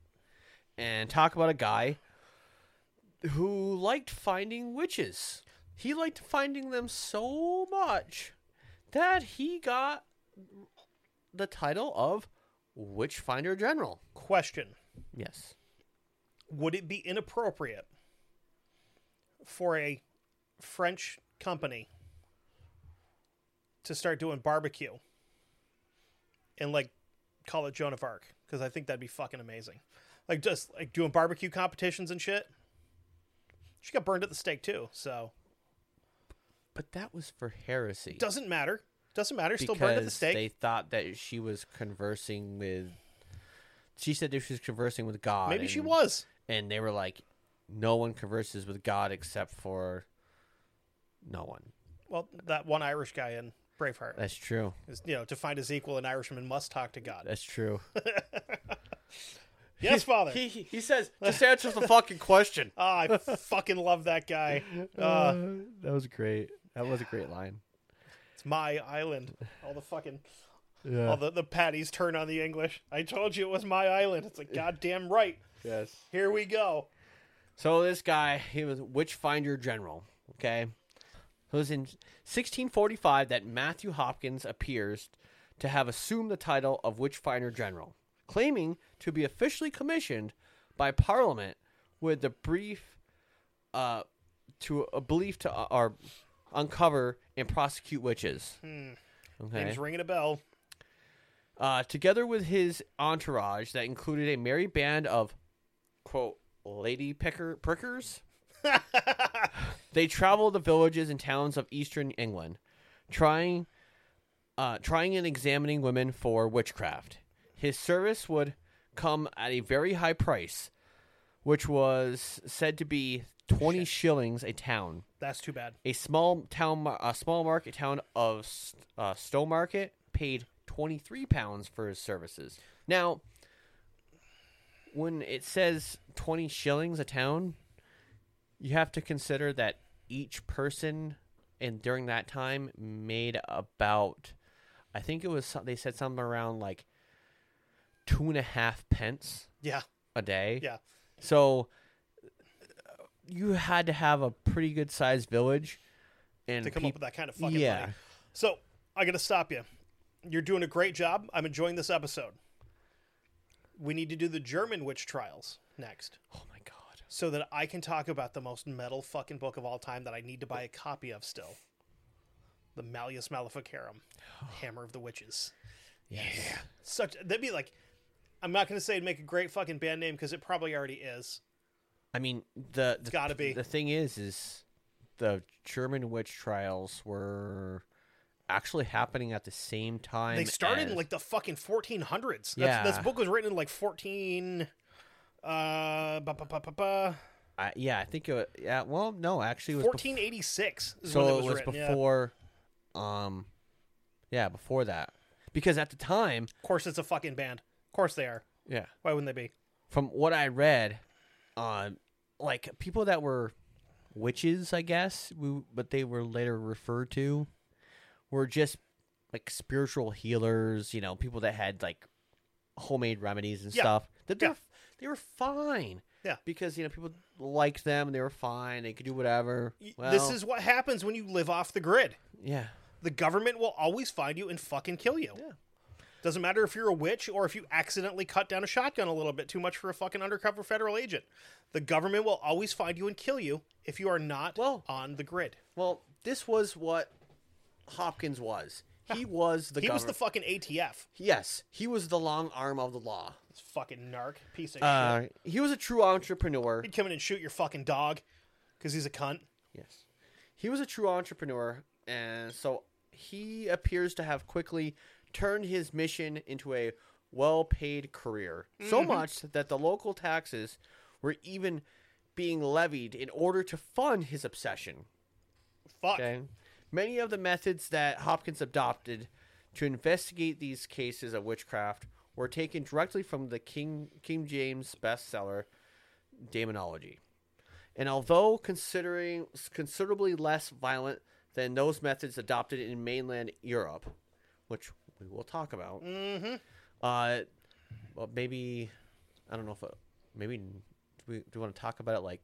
and talk about a guy who liked finding witches. He liked finding them so much that he got the title of Witchfinder General. Question. Yes. Would it be inappropriate for a French company to start doing barbecue and, like, call it Joan of Arc, because I think that'd be fucking amazing. Like, just like doing barbecue competitions and shit. She got burned at the stake too, so. But that was for heresy. Doesn't matter. Doesn't matter. Still burned at the stake. They thought that she was conversing with. She said that she was conversing with God. Maybe and, she was. And they were like, "No one converses with God except for no one." Well, that one Irish guy in Braveheart. That's true. You know, to find his equal, an Irishman must talk to God. That's true. Yes, Father. He, he, he says, just answer the fucking question. Oh, I fucking love that guy. Uh, uh, that was great. That was a great line. It's my island. All the fucking... Yeah. All the, the patties turn on the English. I told you it was my island. It's like, goddamn right. Yes. Here we go. So this guy, he was Witchfinder General, okay? It was in sixteen forty-five that Matthew Hopkins appears to have assumed the title of Witchfinder General, claiming to be officially commissioned by Parliament with the brief uh, to a belief to uh, or uncover and prosecute witches. Hmm. Okay. Name's ringing a bell. Uh, together with his entourage that included a merry band of, quote, lady picker prickers, they traveled the villages and towns of eastern England, trying, uh, trying and examining women for witchcraft. His service would come at a very high price, which was said to be twenty Shit. shillings a town. That's too bad. A small town, a small market town of uh, Stowmarket paid twenty-three pounds for his services. Now, when it says twenty shillings a town, you have to consider that each person, and during that time, made about, I think it was, they said something around like two and a half pence yeah. a day. Yeah. So you had to have a pretty good sized village. And to come pe- up with that kind of fucking yeah. money. So I got to stop you. You're doing a great job. I'm enjoying this episode. We need to do the German witch trials next. Oh, my God. So that I can talk about the most metal fucking book of all time that I need to buy a copy of still. The Malleus Maleficarum. Hammer of the Witches. Yes. Yeah. Such, that'd be like, I'm not going to say it'd make a great fucking band name because it probably already is. I mean, the, the gotta be. The thing is, is the German witch trials were... actually happening at the same time. They started as... in like the fucking fourteen hundreds. That's, yeah. This book was written in like fourteen uh ba, ba, ba, ba, ba. Uh, yeah, I think it was, yeah, well, no, actually it was fourteen eighty-six before... is so when it was, it was written, before yeah. um yeah, before that. Because at the time, of course it's a fucking band. Of course they are. Yeah. Why wouldn't they be? From what I read, uh, like people that were witches, I guess, we, but they were later referred to were just like spiritual healers, you know, people that had like homemade remedies and yeah. stuff. That they, yeah. they were fine. Yeah. Because, you know, people liked them and they were fine. They could do whatever. Well, this is what happens when you live off the grid. Yeah. The government will always find you and fucking kill you. Yeah. Doesn't matter if you're a witch or if you accidentally cut down a shotgun a little bit too much for a fucking undercover federal agent. The government will always find you and kill you if you are not well, on the grid. Well, this was what Hopkins was. He was the He government. was the fucking A T F. Yes. He was the long arm of the law. This fucking narc piece of uh, shit. He was a true entrepreneur. He'd come in and shoot your fucking dog because he's a cunt. Yes. He was a true entrepreneur, and so he appears to have quickly turned his mission into a well-paid career. Mm-hmm. So much that the local taxes were even being levied in order to fund his obsession. Fuck. Okay? Many of the methods that Hopkins adopted to investigate these cases of witchcraft were taken directly from the King King James bestseller, Demonology. And although considering considerably less violent than those methods adopted in mainland Europe, which we will talk about, mm-hmm. uh, well, maybe, I don't know if, it, maybe, do we, do we want to talk about it like,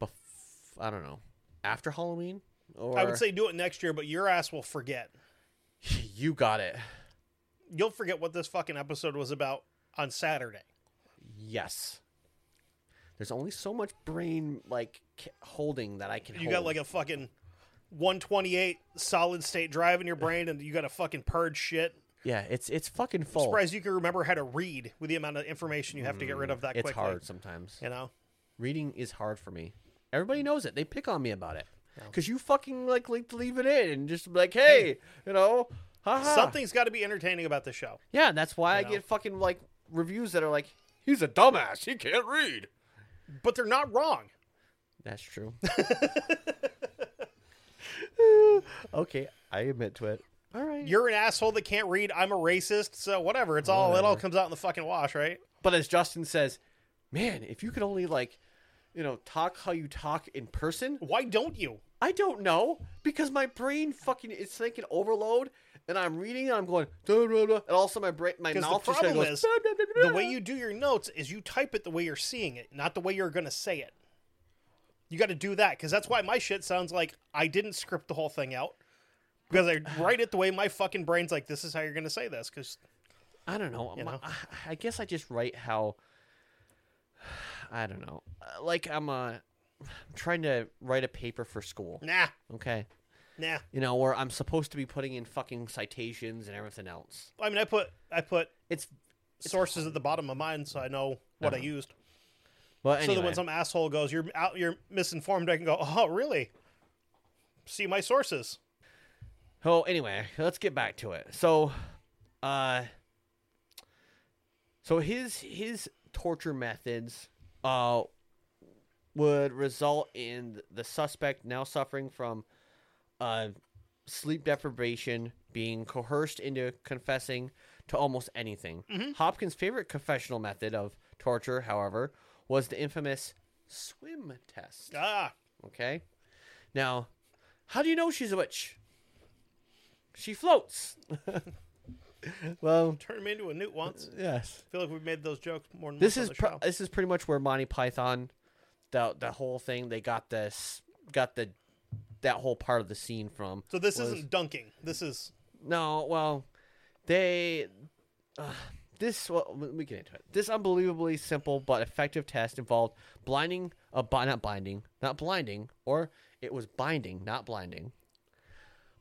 bef- I don't know. After Halloween? Or... I would say do it next year, but your ass will forget. You got it. You'll forget what this fucking episode was about on Saturday. Yes. There's only so much brain, like, holding that I can You hold. Got, like, a fucking one twenty-eight solid-state drive in your brain, and you got to fucking purge shit. Yeah, it's it's fucking full. I'm surprised you can remember how to read with the amount of information you have mm, to get rid of that it's quickly. It's hard sometimes. You know? Reading is hard for me. Everybody knows it. They pick on me about it. Because you fucking like, like leave it in and just be like, hey, hey. you know, ha-ha. Something's got to be entertaining about the show. Yeah, and that's why you I know? get fucking like reviews that are like, he's a dumbass. He can't read. But they're not wrong. That's true. Okay, I admit to it. All right. You're an asshole that can't read. I'm a racist, so whatever. It's all, whatever. It all comes out in the fucking wash, right? But as Justin says, man, if you could only, like, you know, talk how you talk in person. Why don't you? I don't know. Because my brain fucking is thinking overload, and I'm reading and I'm going, duh, duh, duh, and also my brain, my mouth just goes. Is, blah, blah, blah, blah. The way you do your notes is you type it the way you're seeing it, not the way you're going to say it. You got to do that, because that's why my shit sounds like I didn't script the whole thing out. Because I write it the way my fucking brain's like, this is how you're going to say this. Because I don't know. You know. I, I guess I just write how, I don't know. Like I'm, uh, I'm trying to write a paper for school. Nah. Okay. Nah. You know, where I'm supposed to be putting in fucking citations and everything else. I mean, I put I put it's, it's sources at the bottom of mine, so I know what uh-huh. I used. Well, anyway. So that when some asshole goes, you're out, you're misinformed, I can go, oh, really? See my sources. Oh, anyway, let's get back to it. So, uh, so his his torture methods uh, would result in the suspect now suffering from uh, sleep deprivation, being coerced into confessing to almost anything. Mm-hmm. Hopkins' favorite confessional method of torture, however, was the infamous swim test. Ah! Okay. Now, how do you know she's a witch? She floats. Well, turn him into a newt once. Yes, I feel like we've made those jokes more than this is pr- this is pretty much where Monty Python, the the whole thing they got this got the that whole part of the scene from. So this was, isn't dunking. This is no. Well, they uh, this well we get into it. This unbelievably simple but effective test involved blinding a uh, not blinding not blinding or it was binding not blinding.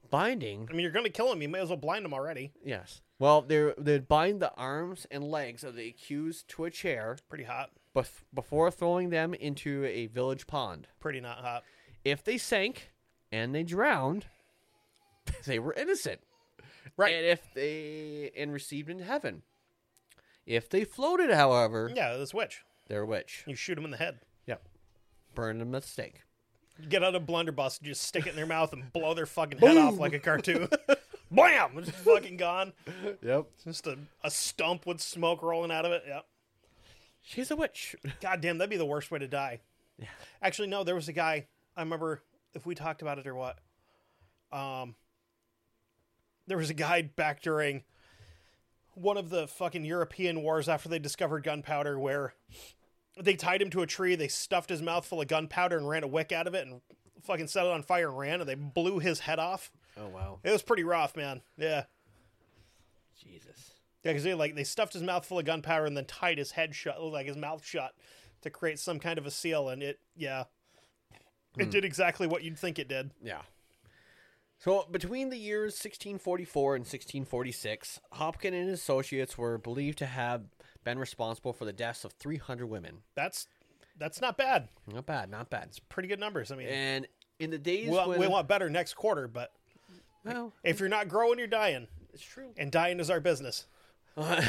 Binding. I mean, you're going to kill him. You may as well blind him already. Yes. Well, they they'd bind the arms and legs of the accused to a chair. Pretty hot. Bef- before throwing them into a village pond. Pretty not hot. If they sank and they drowned, they were innocent. Right. And if they and received into heaven. If they floated, however, yeah, that's witch. They're a witch. You shoot them in the head. Yep. Burn them at the stake. Get out a blunderbuss and just stick it in their mouth and blow their fucking head off like a cartoon. Blam! It's fucking gone. Yep. Just a, a stump with smoke rolling out of it. Yep. She's a witch. God damn, that'd be the worst way to die. Yeah. Actually, no, there was a guy, I remember if we talked about it or what. Um, there was a guy back during one of the fucking European wars after they discovered gunpowder where they tied him to a tree, they stuffed his mouth full of gunpowder and ran a wick out of it and fucking set it on fire and ran, and they blew his head off. Oh, wow. It was pretty rough, man. Yeah. Jesus. Yeah, because they, like, they stuffed his mouth full of gunpowder and then tied his head shut, like his mouth shut, to create some kind of a seal, and it, yeah. It mm. did exactly what you'd think it did. Yeah. So, between the years sixteen forty-four and sixteen forty-six, Hopkins and his associates were believed to have been responsible for the deaths of three hundred women. That's that's not bad. Not bad, not bad. It's pretty good numbers. I mean, and in the days we'll, when... We want better next quarter, but well, if you're not growing, you're dying. It's true. And dying is our business. Uh,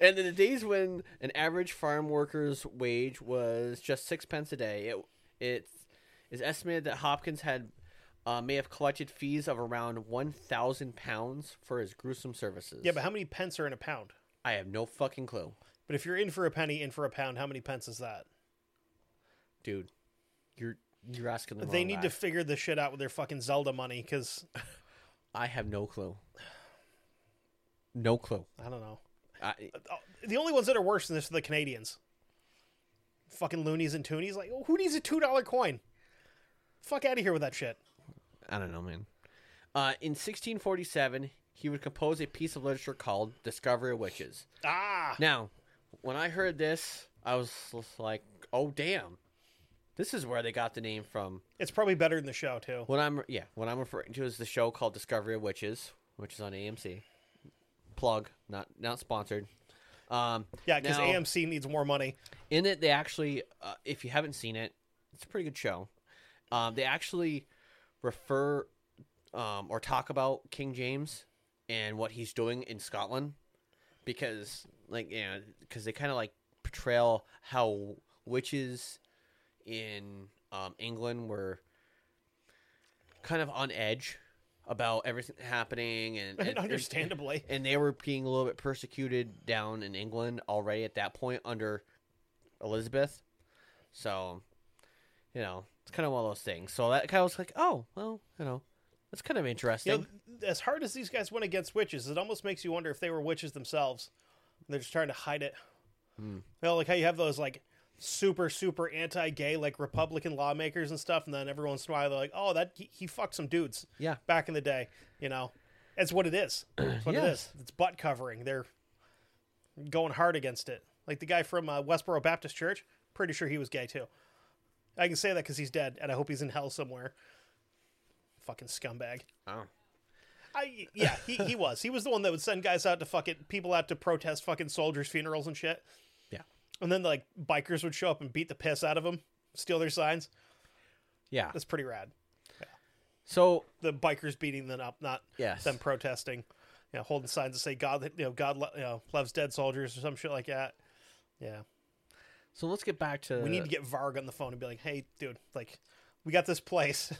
and in the days when an average farm worker's wage was just sixpence a day, it, it is estimated that Hopkins had uh, may have collected fees of around one thousand pounds for his gruesome services. Yeah, but how many pence are in a pound? I have no fucking clue. But if you're in for a penny, in for a pound, how many pence is that? Dude, you're you're asking the wrong They need guy. To figure this shit out with their fucking Zelda money, because... I have no clue. No clue. I don't know. I... The only ones that are worse than this are the Canadians. Fucking loonies and toonies. Like, who needs a two dollar coin? Fuck out of here with that shit. I don't know, man. Uh, in sixteen forty-seven... he would compose a piece of literature called Discovery of Witches. Ah! Now, when I heard this, I was like, oh, damn. This is where they got the name from. It's probably better than the show, too. What I'm, yeah, what I'm referring to is the show called Discovery of Witches, which is on A M C. Plug, not not sponsored. Um, yeah, because A M C needs more money. In it, they actually, uh, if you haven't seen it, it's a pretty good show. Um, they actually refer um, or talk about King James and what he's doing in Scotland, because like you know, because they kind of like portray how witches in um, England were kind of on edge about everything happening. And, and, and understandably. And they were being a little bit persecuted down in England already at that point under Elizabeth. So, you know, it's kind of one of those things. So that kind of was like, oh, well, you know, that's kind of interesting. You know, as hard as these guys went against witches, it almost makes you wonder if they were witches themselves. They're just trying to hide it. Mm. You know, like how you have those, like, super, super anti-gay, like, Republican lawmakers and stuff, and then every once in a while they're like, oh, that he, he fucked some dudes yeah. back in the day, you know? That's what it is. That's what yes. it is. It's butt covering. They're going hard against it. Like the guy from uh, Westboro Baptist Church, pretty sure he was gay, too. I can say that because he's dead, and I hope he's in hell somewhere. Fucking scumbag. Oh. I, yeah, he, he was. He was the one that would send guys out to fucking people out to protest fucking soldiers' funerals and shit. Yeah. And then, like, bikers would show up and beat the piss out of them, steal their signs. Yeah. That's pretty rad. Yeah. So the bikers beating them up, not yes. them protesting, you know, holding signs that say God, you know, God, you know, loves dead soldiers or some shit like that. Yeah. So let's get back to. We need to get Varg on the phone and be like, hey, dude, like, we got this place.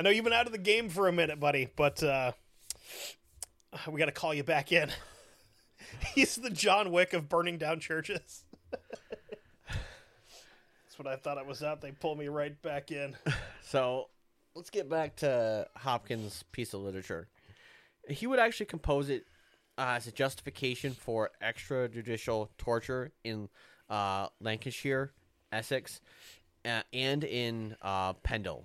I know you've been out of the game for a minute, buddy, but uh, we got to call you back in. He's the John Wick of burning down churches. That's what I thought I was out. They pulled me right back in. So let's get back to Hopkins' piece of literature. He would actually compose it uh, as a justification for extrajudicial torture in uh, Lancashire, Essex, uh, and in uh, Pendle.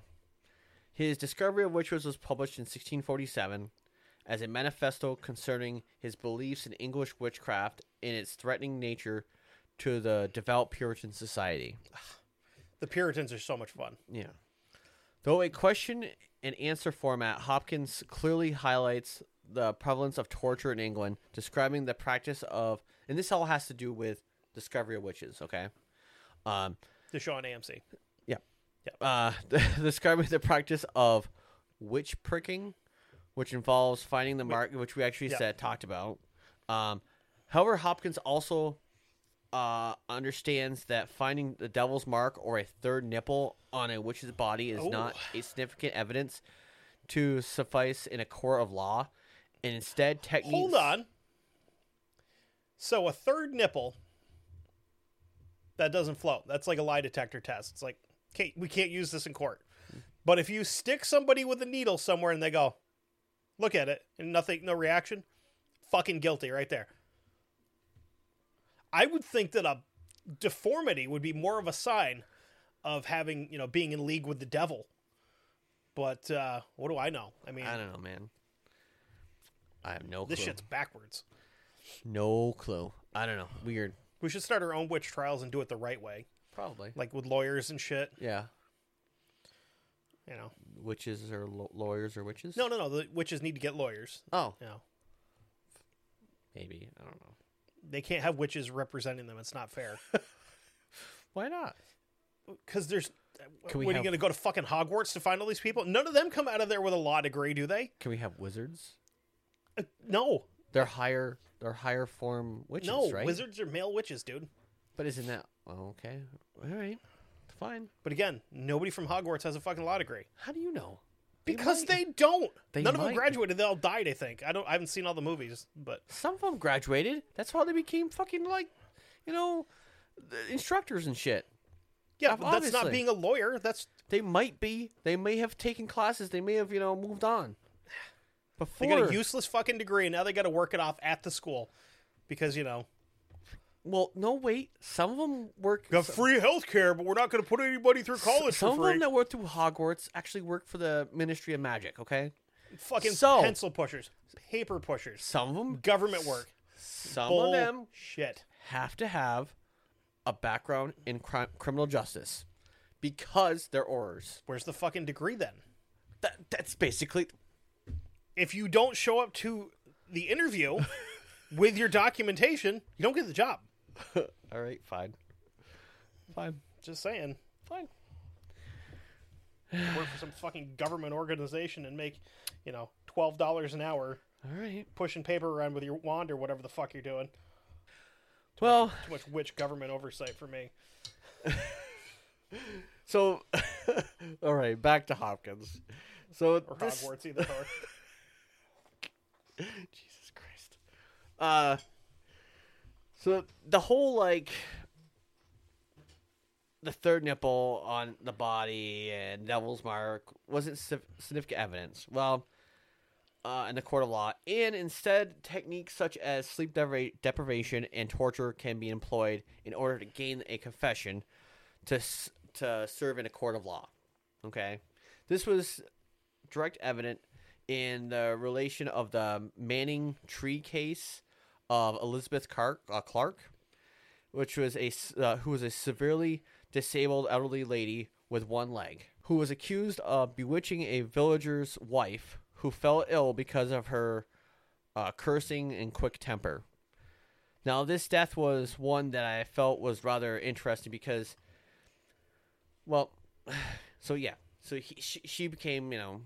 His Discovery of Witches was published in sixteen forty-seven as a manifesto concerning his beliefs in English witchcraft and its threatening nature to the devout Puritan society. The Puritans are so much fun. Yeah. Though a question and answer format, Hopkins clearly highlights the prevalence of torture in England, describing the practice of, and this all has to do with Discovery of Witches, okay? Um, Deshaun A M C. Uh, describing the practice of witch pricking, which involves finding the mark, which we actually yeah. said talked about. Um, however, Hopkins also uh, understands that finding the devil's mark or a third nipple on a witch's body is oh. not a significant evidence to suffice in a court of law, and instead techniques. Hold on. So a third nipple that doesn't float. That's like a lie detector test. It's like. Can't, we can't use this in court. But if you stick somebody with a needle somewhere and they go, look at it, and nothing, no reaction, fucking guilty right there. I would think that a deformity would be more of a sign of having, you know, being in league with the devil. But uh, what do I know? I mean, I don't know, man. I have no clue. This shit's backwards. No clue. I don't know. Weird. We should start our own witch trials and do it the right way. Probably. Like with lawyers and shit. Yeah. You know. Witches or lo- lawyers or witches? No, no, no. The witches need to get lawyers. Oh. You know. Maybe. I don't know. They can't have witches representing them. It's not fair. Why not? Because there's... Can we what, have... Are you going to go to fucking Hogwarts to find all these people? None of them come out of there with a law degree, do they? Can we have wizards? Uh, no. They're higher, they're higher form witches, no, right? No, wizards are male witches, dude. But isn't that... Well, okay. All right. Fine. But again, nobody from Hogwarts has a fucking law degree. How do you know? They because might. They don't. They None might. of them graduated. They all died, I think. I don't. I haven't seen all the movies, but... Some of them graduated. That's how they became fucking, like, you know, instructors and shit. Yeah, but that's not being a lawyer. That's... They might be. They may have taken classes. They may have, you know, moved on. Before... They got a useless fucking degree, and now they got to work it off at the school. Because, you know... Well, no, wait. Some of them work... Got free health care, but we're not going to put anybody through college some for free. Some of them that work through Hogwarts actually work for the Ministry of Magic, okay? Fucking so, pencil pushers. Paper pushers. Some of them... Government work. Some Bull of them... Shit. Have to have a background in crime, criminal justice because they're orers. Where's the fucking degree, then? That, that's basically... If you don't show up to the interview with your documentation, you don't get the job. All right, fine. Fine. Just saying. Fine. Work for some fucking government organization and make, you know, twelve dollars an hour. All right. Pushing paper around with your wand or whatever the fuck you're doing. Well. Too much witch government oversight for me. So, all right, back to Hopkins. So or this... Hogwarts, either or. Jesus Christ. Uh, so the whole, like, the third nipple on the body and Devil's Mark wasn't significant evidence. Well, uh, in the court of law, and instead techniques such as sleep depri- deprivation and torture can be employed in order to gain a confession to to serve in a court of law. Okay, this was direct evident in the relation of the Manning Tree case of Elizabeth Clark, uh, Clark which was a uh, who was a severely disabled elderly lady with one leg who was accused of bewitching a villager's wife who fell ill because of her uh, cursing and quick temper. Now, this death was one that I felt was rather interesting because, well, so yeah, so he, she, she became, you know,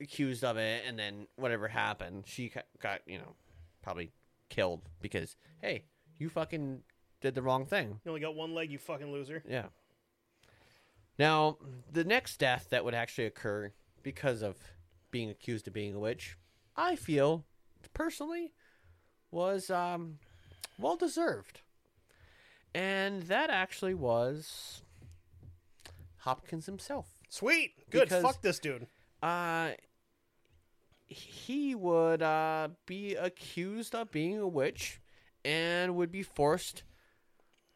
accused of it, and then whatever happened, she got, you know, probably killed because, hey, you fucking did the wrong thing. You only got one leg, you fucking loser. Yeah. Now, the next death that would actually occur because of being accused of being a witch, I feel, personally, was um, well-deserved. And that actually was Hopkins himself. Sweet! Good. Because, fuck this dude. Uh, he would uh, be accused of being a witch and would be forced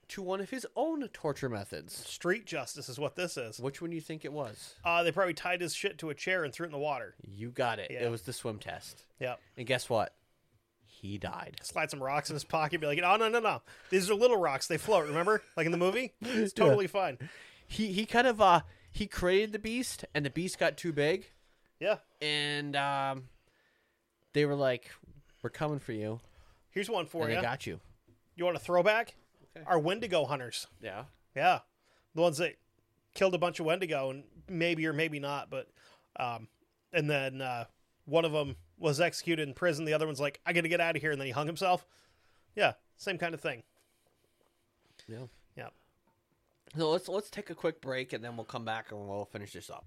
to one of his own torture methods. Street justice is what this is. Which one do you think it was? Uh, they probably tied his shit to a chair and threw it in the water. You got it. Yeah. It was the swim test. Yeah. And guess what? He died. Slide some rocks in his pocket and be like, oh, no, no, no. These are little rocks. They float, remember? Like in the movie? It's totally yeah. fine. He he kind of, uh, he created the beast, and the beast got too big. Yeah. And um, they were like, we're coming for you. Here's one for and you. And they got you. You want a throwback? Are Wendigo hunters. Yeah. Yeah. The ones that killed a bunch of Wendigo, and maybe or maybe not, but, um, and then uh, one of them was executed in prison. The other one's like, I got to get out of here. And then he hung himself. Yeah. Same kind of thing. Yeah. Yeah. So let's, let's take a quick break, and then we'll come back and we'll finish this up.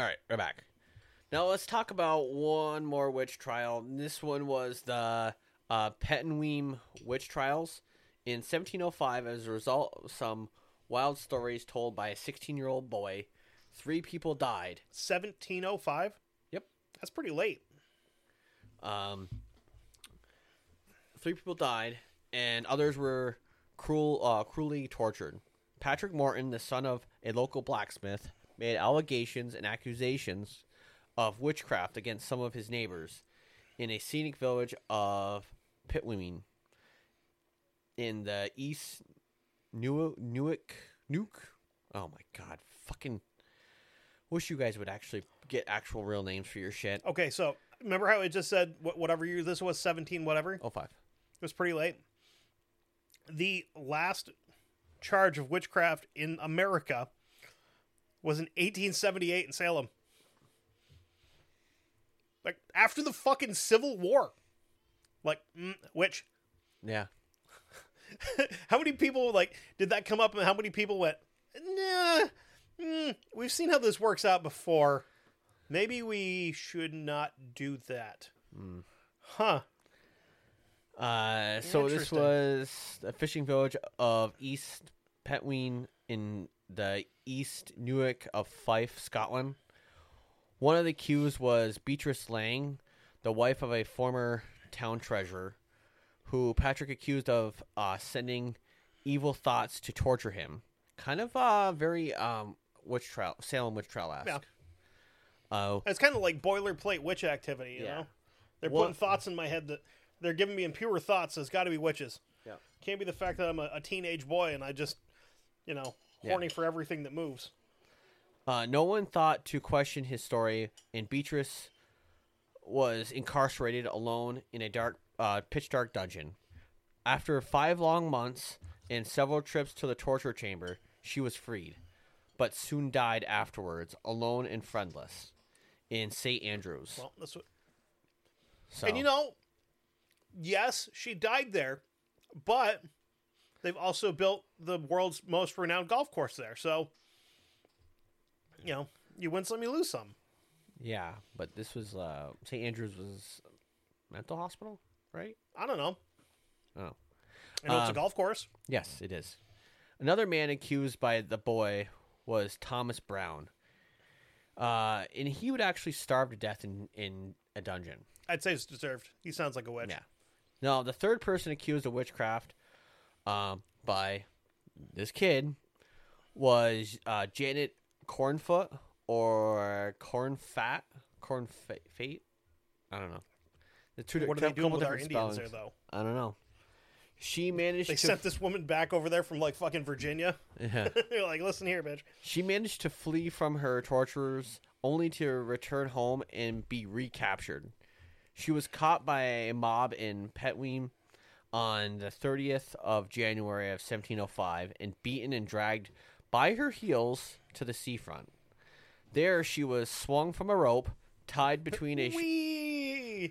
All right, we're back. Now let's talk about one more witch trial. This one was the uh, Pittenweem witch trials in seventeen oh five. As a result of some wild stories told by a sixteen-year-old boy, three people died. seventeen oh five? Yep. That's pretty late. Um, three people died, and others were cruel, uh, cruelly tortured. Patrick Morton, the son of a local blacksmith, made allegations and accusations of witchcraft against some of his neighbors in a scenic village of Pittenweem in the East Newark, Newark, Nuke. Oh my God! Fucking wish you guys would actually get actual real names for your shit. Okay, so remember how it just said whatever year this was, seventeen whatever. Oh five. It was pretty late. The last charge of witchcraft in America was in eighteen seventy-eight in Salem. Like, after the fucking Civil War. Like, mm, witch. Yeah. How many people, like, did that come up, and how many people went, nah, mm, we've seen how this works out before. Maybe we should not do that. Mm. Huh. Uh, so this was a fishing village of East Pittenweem in the East Newark of Fife, Scotland. One of the accused was Beatrice Lang, the wife of a former town treasurer, who Patrick accused of uh, sending evil thoughts to torture him. Kind of uh, very um, witch trial, Salem witch trial-esque. Yeah. Uh, it's kind of like boilerplate witch activity, you yeah. know? They're well, putting thoughts in my head that they're giving me impure thoughts, so it's got to be witches. Yeah. Can't be the fact that I'm a, a teenage boy and I just, you know... horny yeah. for everything that moves. Uh, no one thought to question his story, and Beatrice was incarcerated alone in a dark, uh, pitch-dark dungeon. After five long months and several trips to the torture chamber, she was freed, but soon died afterwards, alone and friendless, in Saint Andrews. Well, that's what... So. And you know, yes, she died there, but they've also built the world's most renowned golf course there. So, you know, you win some, you lose some. Yeah, but this was, uh, Saint Andrews was a mental hospital, right? I don't know. Oh. And um, it's a golf course. Yes, it is. Another man accused by the boy was Thomas Brown. Uh, and he would actually starve to death in, in a dungeon. I'd say it's deserved. He sounds like a witch. Yeah. No, the third person accused of witchcraft uh, by this kid was uh, Janet Cornfoot or Cornfat. Cornfate? I don't know. The two, what are they doing with our Indians there, though? I don't know. She managed they to... They sent this woman back over there from, like, fucking Virginia. Yeah. They're like, listen here, bitch. She managed to flee from her torturers only to return home and be recaptured. She was caught by a mob in Pittenweem on the thirtieth of January of seventeen oh five and beaten and dragged by her heels to the seafront. There she was swung from a rope tied between a sh-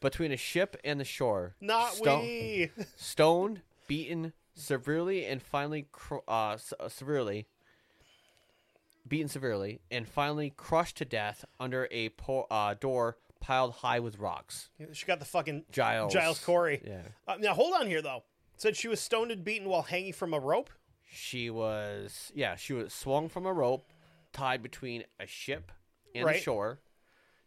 between a ship and the shore. Not Sto- we stoned, beaten severely and finally cr- uh, severely beaten severely and finally crushed to death under a po- uh, door piled high with rocks. She got the fucking Giles, Giles Corey. Yeah. Uh, now, hold on here, though. It said she was stoned and beaten while hanging from a rope? She was, yeah, she was swung from a rope, tied between a ship and right. the shore.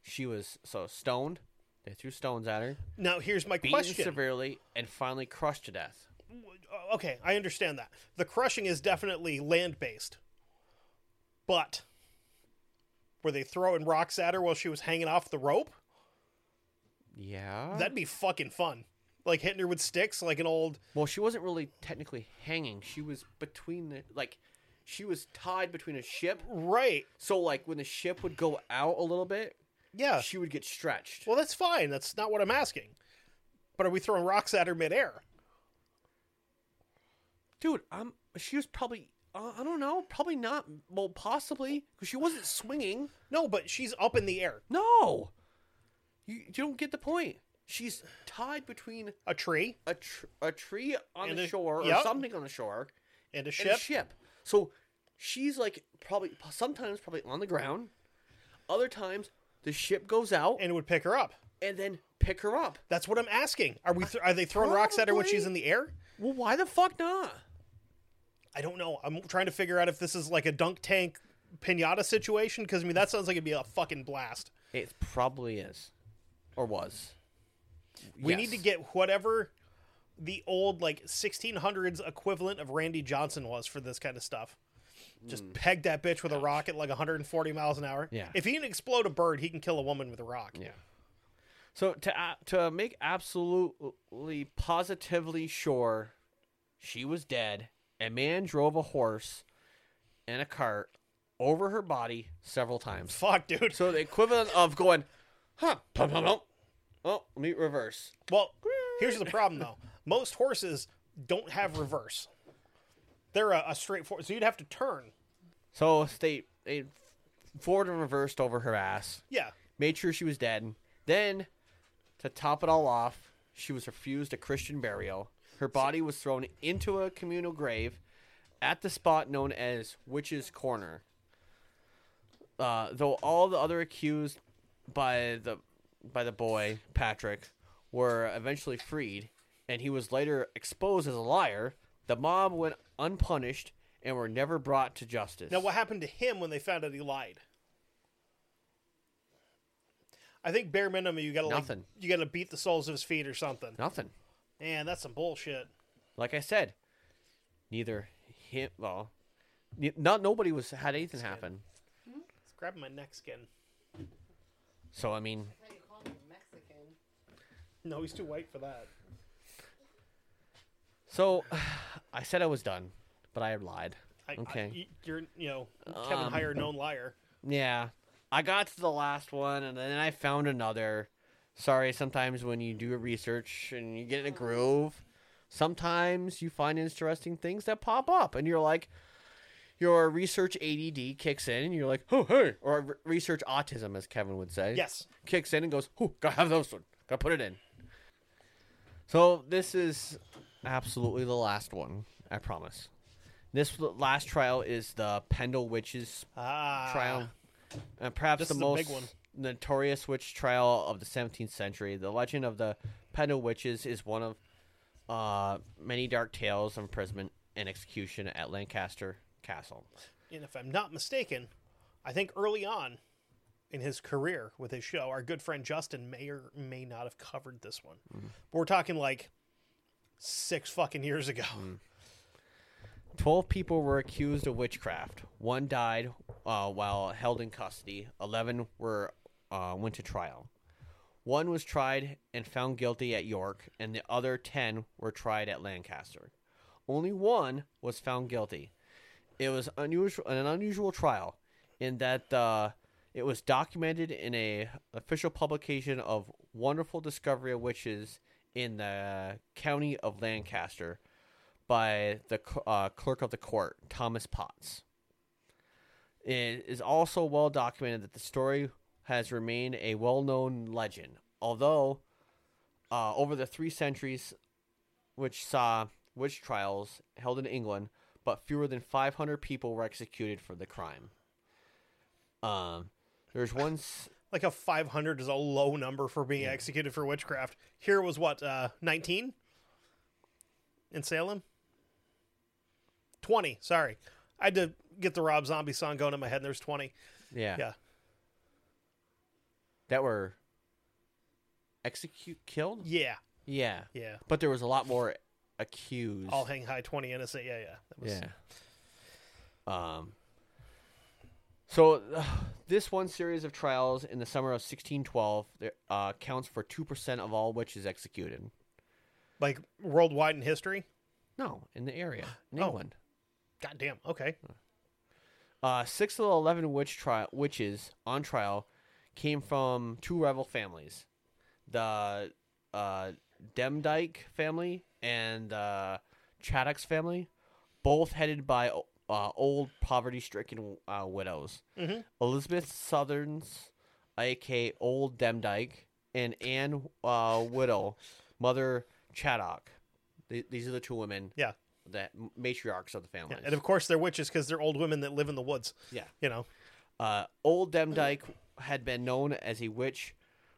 She was, so, stoned. They threw stones at her. Now, here's my beaten question. Beaten severely and finally crushed to death. Okay, I understand that. The crushing is definitely land-based. But were they throwing rocks at her while she was hanging off the rope? Yeah. That'd be fucking fun. Like hitting her with sticks like an old... Well, she wasn't really technically hanging. She was between the... Like, she was tied between a ship. Right. So, like, when the ship would go out a little bit... Yeah. She would get stretched. Well, that's fine. That's not what I'm asking. But are we throwing rocks at her midair? Dude, I'm... She was probably... Uh, I don't know. Probably not. Well, possibly. Because she wasn't swinging. No, but she's up in the air. No! You, you don't get the point. She's tied between a tree, a, tr- a tree on and the a, shore, yep. or something on the shore, and a ship. And a ship. So she's like probably sometimes probably on the ground. Other times the ship goes out and it would pick her up, and then pick her up. That's what I'm asking. Are we? Th- are they throwing probably. rocks at her when she's in the air? Well, why the fuck not? I don't know. I'm trying to figure out if this is like a dunk tank pinata situation because I mean that sounds like it'd be a fucking blast. It probably is. Or was. We yes. need to get whatever the old, like, sixteen hundreds equivalent of Randy Johnson was for this kind of stuff. Just mm. peg that bitch with Ouch. a rocket like one hundred forty miles an hour. Yeah. If he can explode a bird, he can kill a woman with a rock. Yeah. So to uh, to make absolutely positively sure she was dead, a man drove a horse and a cart over her body several times. Fuck, dude. So the equivalent of going... Huh. Pum, pum, pum. Oh, let me reverse. Well, here's the problem, though. Most horses don't have reverse. They're a, a straightforward... So you'd have to turn. So they, they forward and reversed over her ass. Yeah. Made sure she was dead. Then, to top it all off, she was refused a Christian burial. Her body was thrown into a communal grave at the spot known as Witch's Corner. Uh, though all the other accused... by the by the boy, Patrick, were eventually freed, and he was later exposed as a liar. The mob went unpunished and were never brought to justice. Now, what happened to him when they found out he lied? I think bare minimum, you gotta Nothing. Like, you gotta beat the soles of his feet or something. Nothing. Man, that's some bullshit. Like I said, neither him, well, not nobody was had anything skin. happen. Hmm? It's grabbing my neck skin. So, I mean... That's how you call him Mexican. No, he's too white for that. So, I said I was done, but I lied. I, okay. I, you're, you know, Kevin um, Heyer, known liar. Yeah. I got to the last one, and then I found another. Sorry, sometimes when you do research and you get in a groove, sometimes you find interesting things that pop up, and you're like, your research A D D kicks in, and you're like, oh, hey. Or research autism, as Kevin would say. Yes. Kicks in and goes, oh, gotta have those one. Gotta put it in. So this is absolutely the last one, I promise. This last trial is the Pendle Witches ah, trial. And perhaps the most big one. Notorious witch trial of the seventeenth century. The legend of the Pendle Witches is one of uh, many dark tales of imprisonment and execution at Lancaster Castle. And if I'm not mistaken, I think early on in his career with his show, our good friend Justin may or may not have covered this one. Mm. But we're talking like six fucking years ago. Mm. Twelve people were accused of witchcraft. One died uh, while held in custody. Eleven were uh, went to trial. One was tried and found guilty at York, and the other ten were tried at Lancaster. Only one was found guilty. It was unusual, an unusual trial in that uh, it was documented in a official publication of Wonderful Discovery of Witches in the county of Lancaster, by the uh, clerk of the court, Thomas Potts. It is also well documented that the story has remained a well-known legend, although uh, over the three centuries which saw witch trials held in England, but fewer than five hundred people were executed for the crime. Um, there's one... S- like a five hundred is a low number for being yeah. executed for witchcraft. Here was what, uh, nineteen? In Salem? twenty, sorry. I had to get the Rob Zombie song going in my head, and there's twenty. Yeah. Yeah. That were execute killed? Yeah. Yeah. Yeah. But there was a lot more accused. All hang high, twenty innocent. Yeah, yeah. That was... Yeah. Um. So uh, this one series of trials in the summer of sixteen twelve uh, counts for two percent of all witches executed. Like worldwide in history? No, in the area, in oh. England. Goddamn. Okay. Uh, six of the eleven witch tri- witches on trial came from two rival families, the uh, Demdike family and the uh, Chaddocks family, both headed by uh, old poverty-stricken uh, widows. Mm-hmm. Elizabeth Southerns, aka Old Demdike, and Anne uh, Whittle, mother. Chaddock. These are the two women. Yeah. The matriarchs of the family. Yeah. And of course they're witches because they're old women that live in the woods. Yeah. You know. Uh, Old Demdike had been known as a witch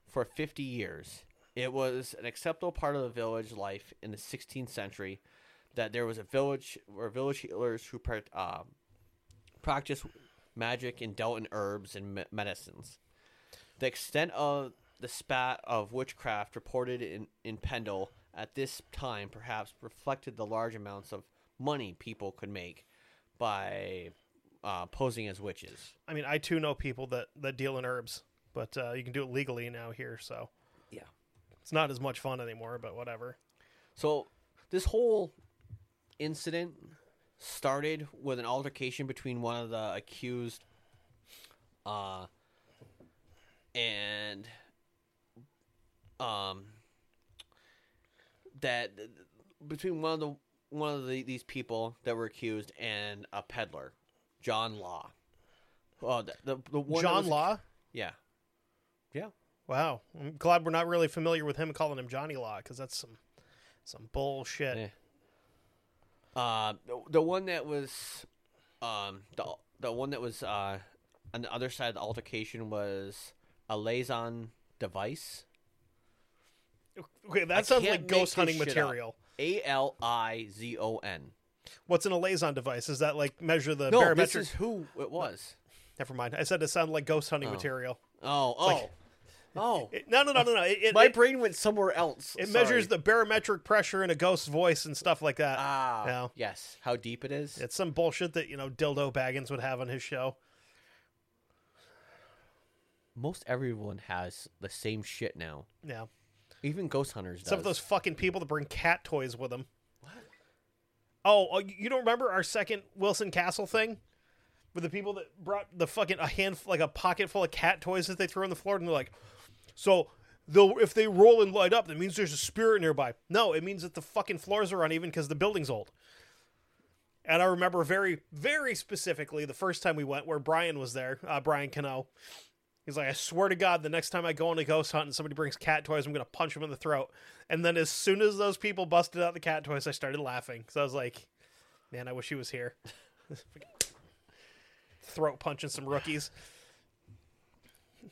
for fifty years. It was an acceptable part of the village life in the sixteenth century that there was a village where village healers who uh, practiced magic and dealt in herbs and medicines. The extent of the spat of witchcraft reported in, in Pendle at this time perhaps reflected the large amounts of money people could make by uh, posing as witches. I mean, I too know people that, that deal in herbs, but uh, you can do it legally now here, so yeah, it's not as much fun anymore, but whatever. So this whole incident started with an altercation between one of the accused uh, and um. that between one of the one of the, these people that were accused and a peddler, John Law. Oh, the, the, the one John was, Law? Yeah. Yeah. Wow. I'm glad we're not really familiar with him calling him Johnny Law, because that's some some bullshit. Yeah. Uh, the, the one that was um the the one that was uh on the other side of the altercation was Alizon Device. Okay, that I sounds like ghost hunting material. A L I Z O N. What's an Alizon device? Is that like measure the no, barometric? No, this is who it was. No, never mind. I said it sounded like ghost hunting oh. material. Oh, oh, like, oh! It, no, no, no, no, no. It, it, My it, brain went somewhere else. It Sorry. measures the barometric pressure in a ghost's voice and stuff like that. Ah, you know? Yes. How deep it is? It's some bullshit that you know Dildo Baggins would have on his show. Most everyone has the same shit now. Yeah. Even ghost hunters. Some of those fucking people that bring cat toys with them. What? Oh, you don't remember our second Wilson Castle thing? With the people that brought the fucking a hand, like a pocket full of cat toys that they threw on the floor, and they're like, so they'll, if they roll and light up, that means there's a spirit nearby. No, it means that the fucking floors are uneven because the building's old. And I remember very, very specifically the first time we went where Brian was there, uh, Brian Cano. He's like, I swear to God, the next time I go on a ghost hunt and somebody brings cat toys, I'm going to punch him in the throat. And then as soon as those people busted out the cat toys, I started laughing. So I was like, man, I wish he was here. Throat punching some rookies.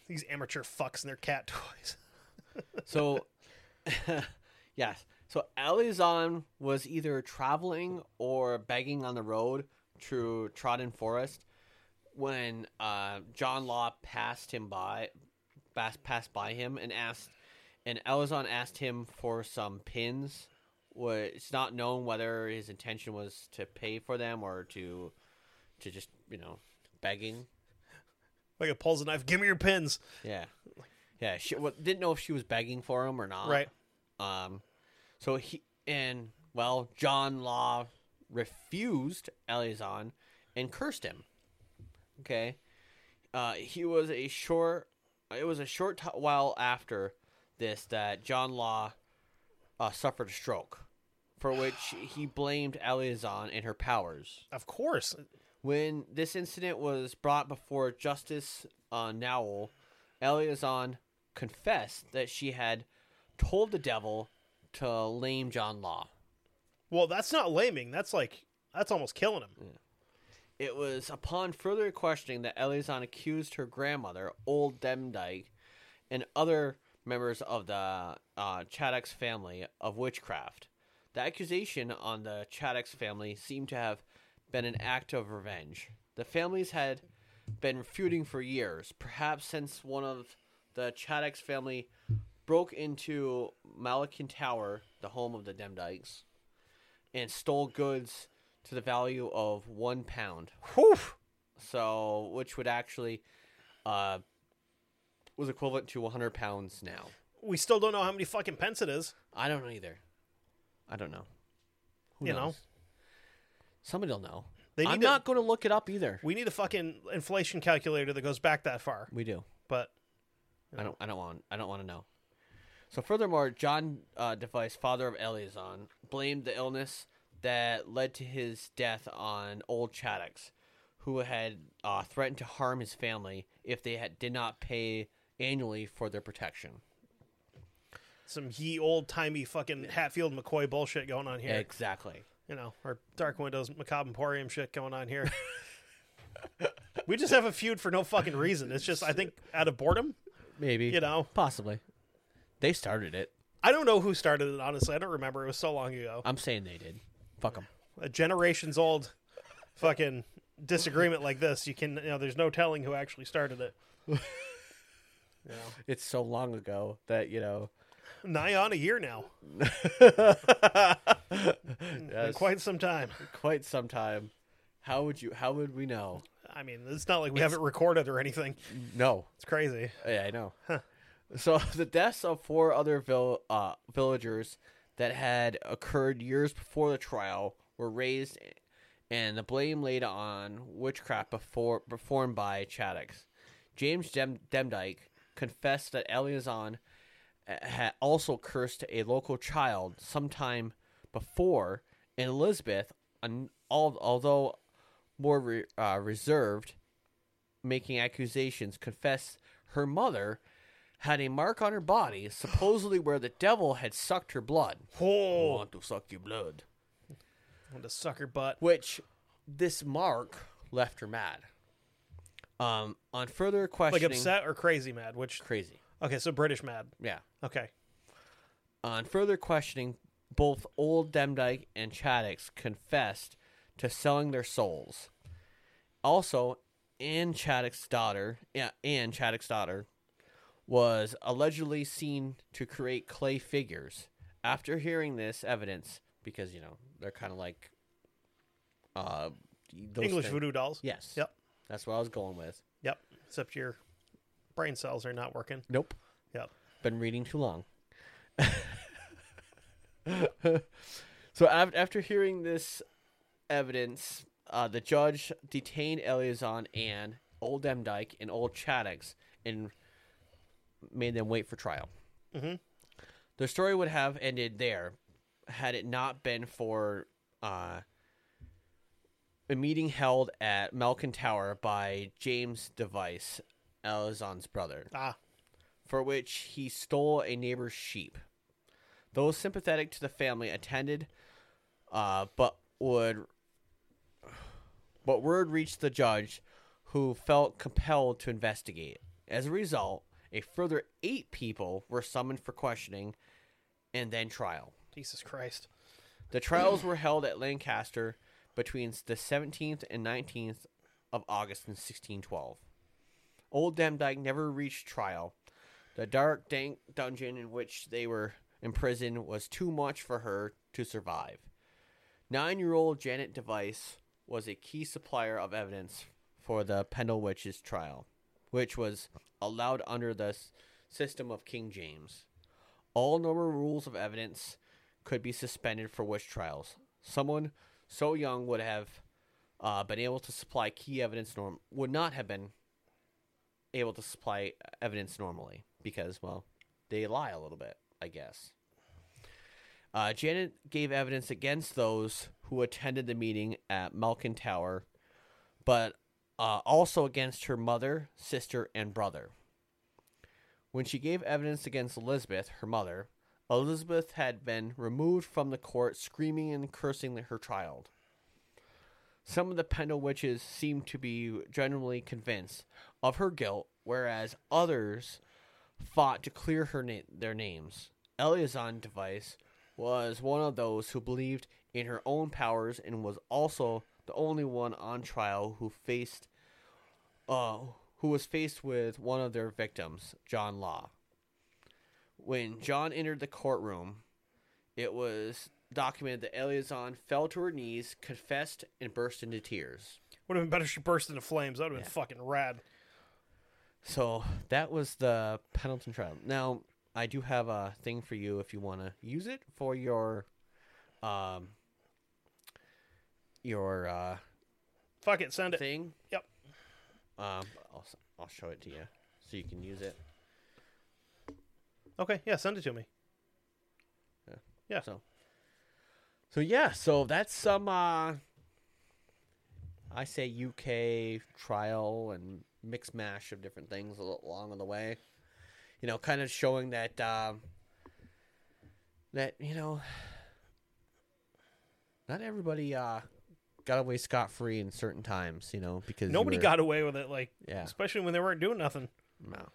These amateur fucks and their cat toys. So, yes. So Alizon was either traveling or begging on the road through trodden forest when uh, John Law passed him by, passed by him and asked, and Alizon asked him for some pins. It's not known whether his intention was to pay for them or to, to just you know, begging. Like it pulls a knife. Give me your pins. Yeah, yeah. She well, didn't know if she was begging for him or not. Right. Um. So he, and, well, John Law refused Alizon and cursed him. Okay. Uh, he was a short, it was a short t- while after this that John Law uh, suffered a stroke, for which he blamed Alizon and her powers. Of course. When this incident was brought before Justice uh, Nowell, Alizon confessed that she had told the devil to lame John Law. Well, that's not laming. That's like, that's almost killing him. Yeah. It was upon further questioning that Alizon accused her grandmother, Old Demdike, and other members of the uh, Chaddock's family of witchcraft. The accusation on the Chaddock's family seemed to have been an act of revenge. The families had been feuding for years, perhaps since one of the Chaddock's family broke into Malkin Tower, the home of the Demdikes, and stole goods to the value of one pound. Whew. So, which would actually uh, was equivalent to one hundred pounds now. We still don't know how many fucking pence it is. I don't know either. I don't know. Who you knows? Know. Somebody will know. They need I'm to, not going to look it up either. We need a fucking inflation calculator that goes back that far. We do. But you know. I don't. I don't want. I don't want to know. So furthermore, John uh, Device, father of Alizon, blamed the illness that led to his death on Old Chaddock's, who had uh, threatened to harm his family if they had, did not pay annually for their protection. Some ye old-timey fucking Hatfield McCoy bullshit going on here. Exactly. You know, or Dark Windows Macabre Emporium shit going on here. We just have a feud for no fucking reason. It's just, I think, out of boredom. Maybe. You know? Possibly. They started it. I don't know who started it, honestly. I don't remember. It was so long ago. I'm saying they did. Fuck them. A generations old fucking disagreement like this. You can, you know, there's no telling who actually started it. You know. It's so long ago that, you know. Nigh on a year now. Yes. Quite some time. Quite some time. How would you, how would we know? I mean, it's not like we it's... haven't recorded or anything. No. It's crazy. Yeah, I know. Huh. So the deaths of four other vil- uh, villagers that had occurred years before the trial were raised and the blame laid on witchcraft before, performed by Chaddock's. James Dem- Demdike confessed that Alizon had also cursed a local child sometime before, and Elizabeth, an- al- although more re- uh, reserved, making accusations, confessed her mother had a mark on her body, supposedly where the devil had sucked her blood. Oh. I want to suck your blood. I want to suck her butt. Which, this mark left her mad. Um, on further questioning... Like upset or crazy mad? Which Crazy. Okay, so British mad. Yeah. Okay. On further questioning, both Old Demdike and Chaddock's confessed to selling their souls. Also, Anne Chaddock's daughter... Yeah, Anne Chaddock's daughter... was allegedly seen to create clay figures. After hearing this evidence, because, you know, they're kind of like... Uh, those English things. Voodoo dolls? Yes. Yep. That's what I was going with. Yep. Except your brain cells are not working. Nope. Yep. Been reading too long. So after hearing this evidence, uh, the judge detained Alizon and Old Demdike and Old Chaddocks and made them wait for trial. Mm-hmm. The story would have ended there had it not been for uh, a meeting held at Malkin Tower by James Device, Alizon's brother, ah. for which he stole a neighbor's sheep. Those sympathetic to the family attended, uh, but would but word reached the judge, who felt compelled to investigate. As a result, a further eight people were summoned for questioning and then trial. Jesus Christ. The trials were held at Lancaster between the seventeenth and nineteenth of August in sixteen twelve. Old Demdike never reached trial. The dark, dank dungeon in which they were imprisoned was too much for her to survive. Nine-year-old Janet Device was a key supplier of evidence for the Pendle Witches trial, which was allowed under the system of King James. All normal rules of evidence could be suspended for witch trials. Someone so young would have uh, been able to supply key evidence norm would not have been able to supply evidence normally because, well, they lie a little bit, I guess. Uh, Janet gave evidence against those who attended the meeting at Malkin Tower, but Uh, also against her mother, sister, and brother. When she gave evidence against Elizabeth, her mother, Elizabeth had been removed from the court, screaming and cursing her child. Some of the Pendle Witches seemed to be generally convinced of her guilt, whereas others fought to clear her na- their names. Alizon Device was one of those who believed in her own powers and was also the only one on trial who faced, uh, who was faced with one of their victims, John Law. When John entered the courtroom, it was documented that Alizon fell to her knees, confessed, and burst into tears. Would have been better if she burst into flames. That would have been yeah. fucking rad. So that was the Pendleton trial. Now, I do have a thing for you if you want to use it for your... Um, Your uh, fuck it, send thing. it. Yep. Um, I'll I'll show it to you so you can use it. Okay, yeah, send it to me. Yeah. yeah. So. So yeah, so that's some. Uh, I say U K trial and mix mash of different things along the way, you know, kind of showing that um, that you know, not everybody. Uh, Got away scot-free in certain times, you know, because nobody were, got away with it, like, yeah. especially when they weren't doing nothing. No.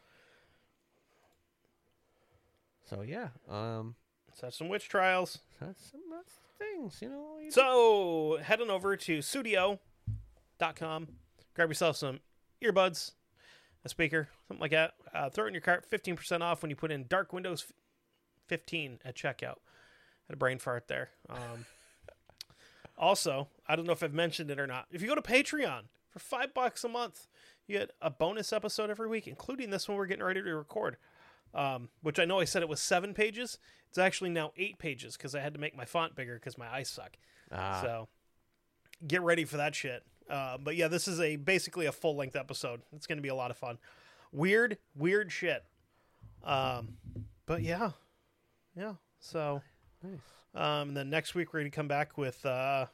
So yeah, um, so that's some witch trials. That's some that's things, you know. You so head on over to studio dot com, grab yourself some earbuds, a speaker, something like that. Uh, throw it in your cart, fifteen percent off when you put in Dark Windows fifteen at checkout. Had a brain fart there. Um, Also, I don't know if I've mentioned it or not. If you go to Patreon for five bucks a month, you get a bonus episode every week, including this one we're getting ready to record, um, which I know I said it was seven pages. It's actually now eight pages because I had to make my font bigger because my eyes suck. Ah. So get ready for that shit. Uh, but yeah, this is a basically a full-length episode. It's going to be a lot of fun. Weird, weird shit. Um, but yeah. Yeah, so... Nice. Um, and then next week we're going to come back with uh,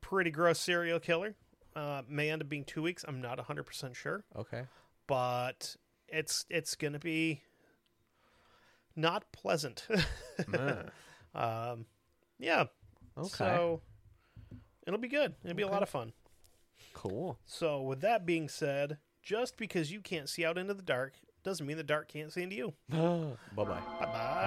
pretty gross serial killer. Uh, may end up being two weeks. I'm not one hundred percent sure. Okay. But it's it's going to be not pleasant. mm. um, yeah. Okay. So it'll be good. It'll okay. be a lot of fun. Cool. So with that being said, just because you can't see out into the dark doesn't mean the dark can't see into you. Bye-bye. Bye-bye.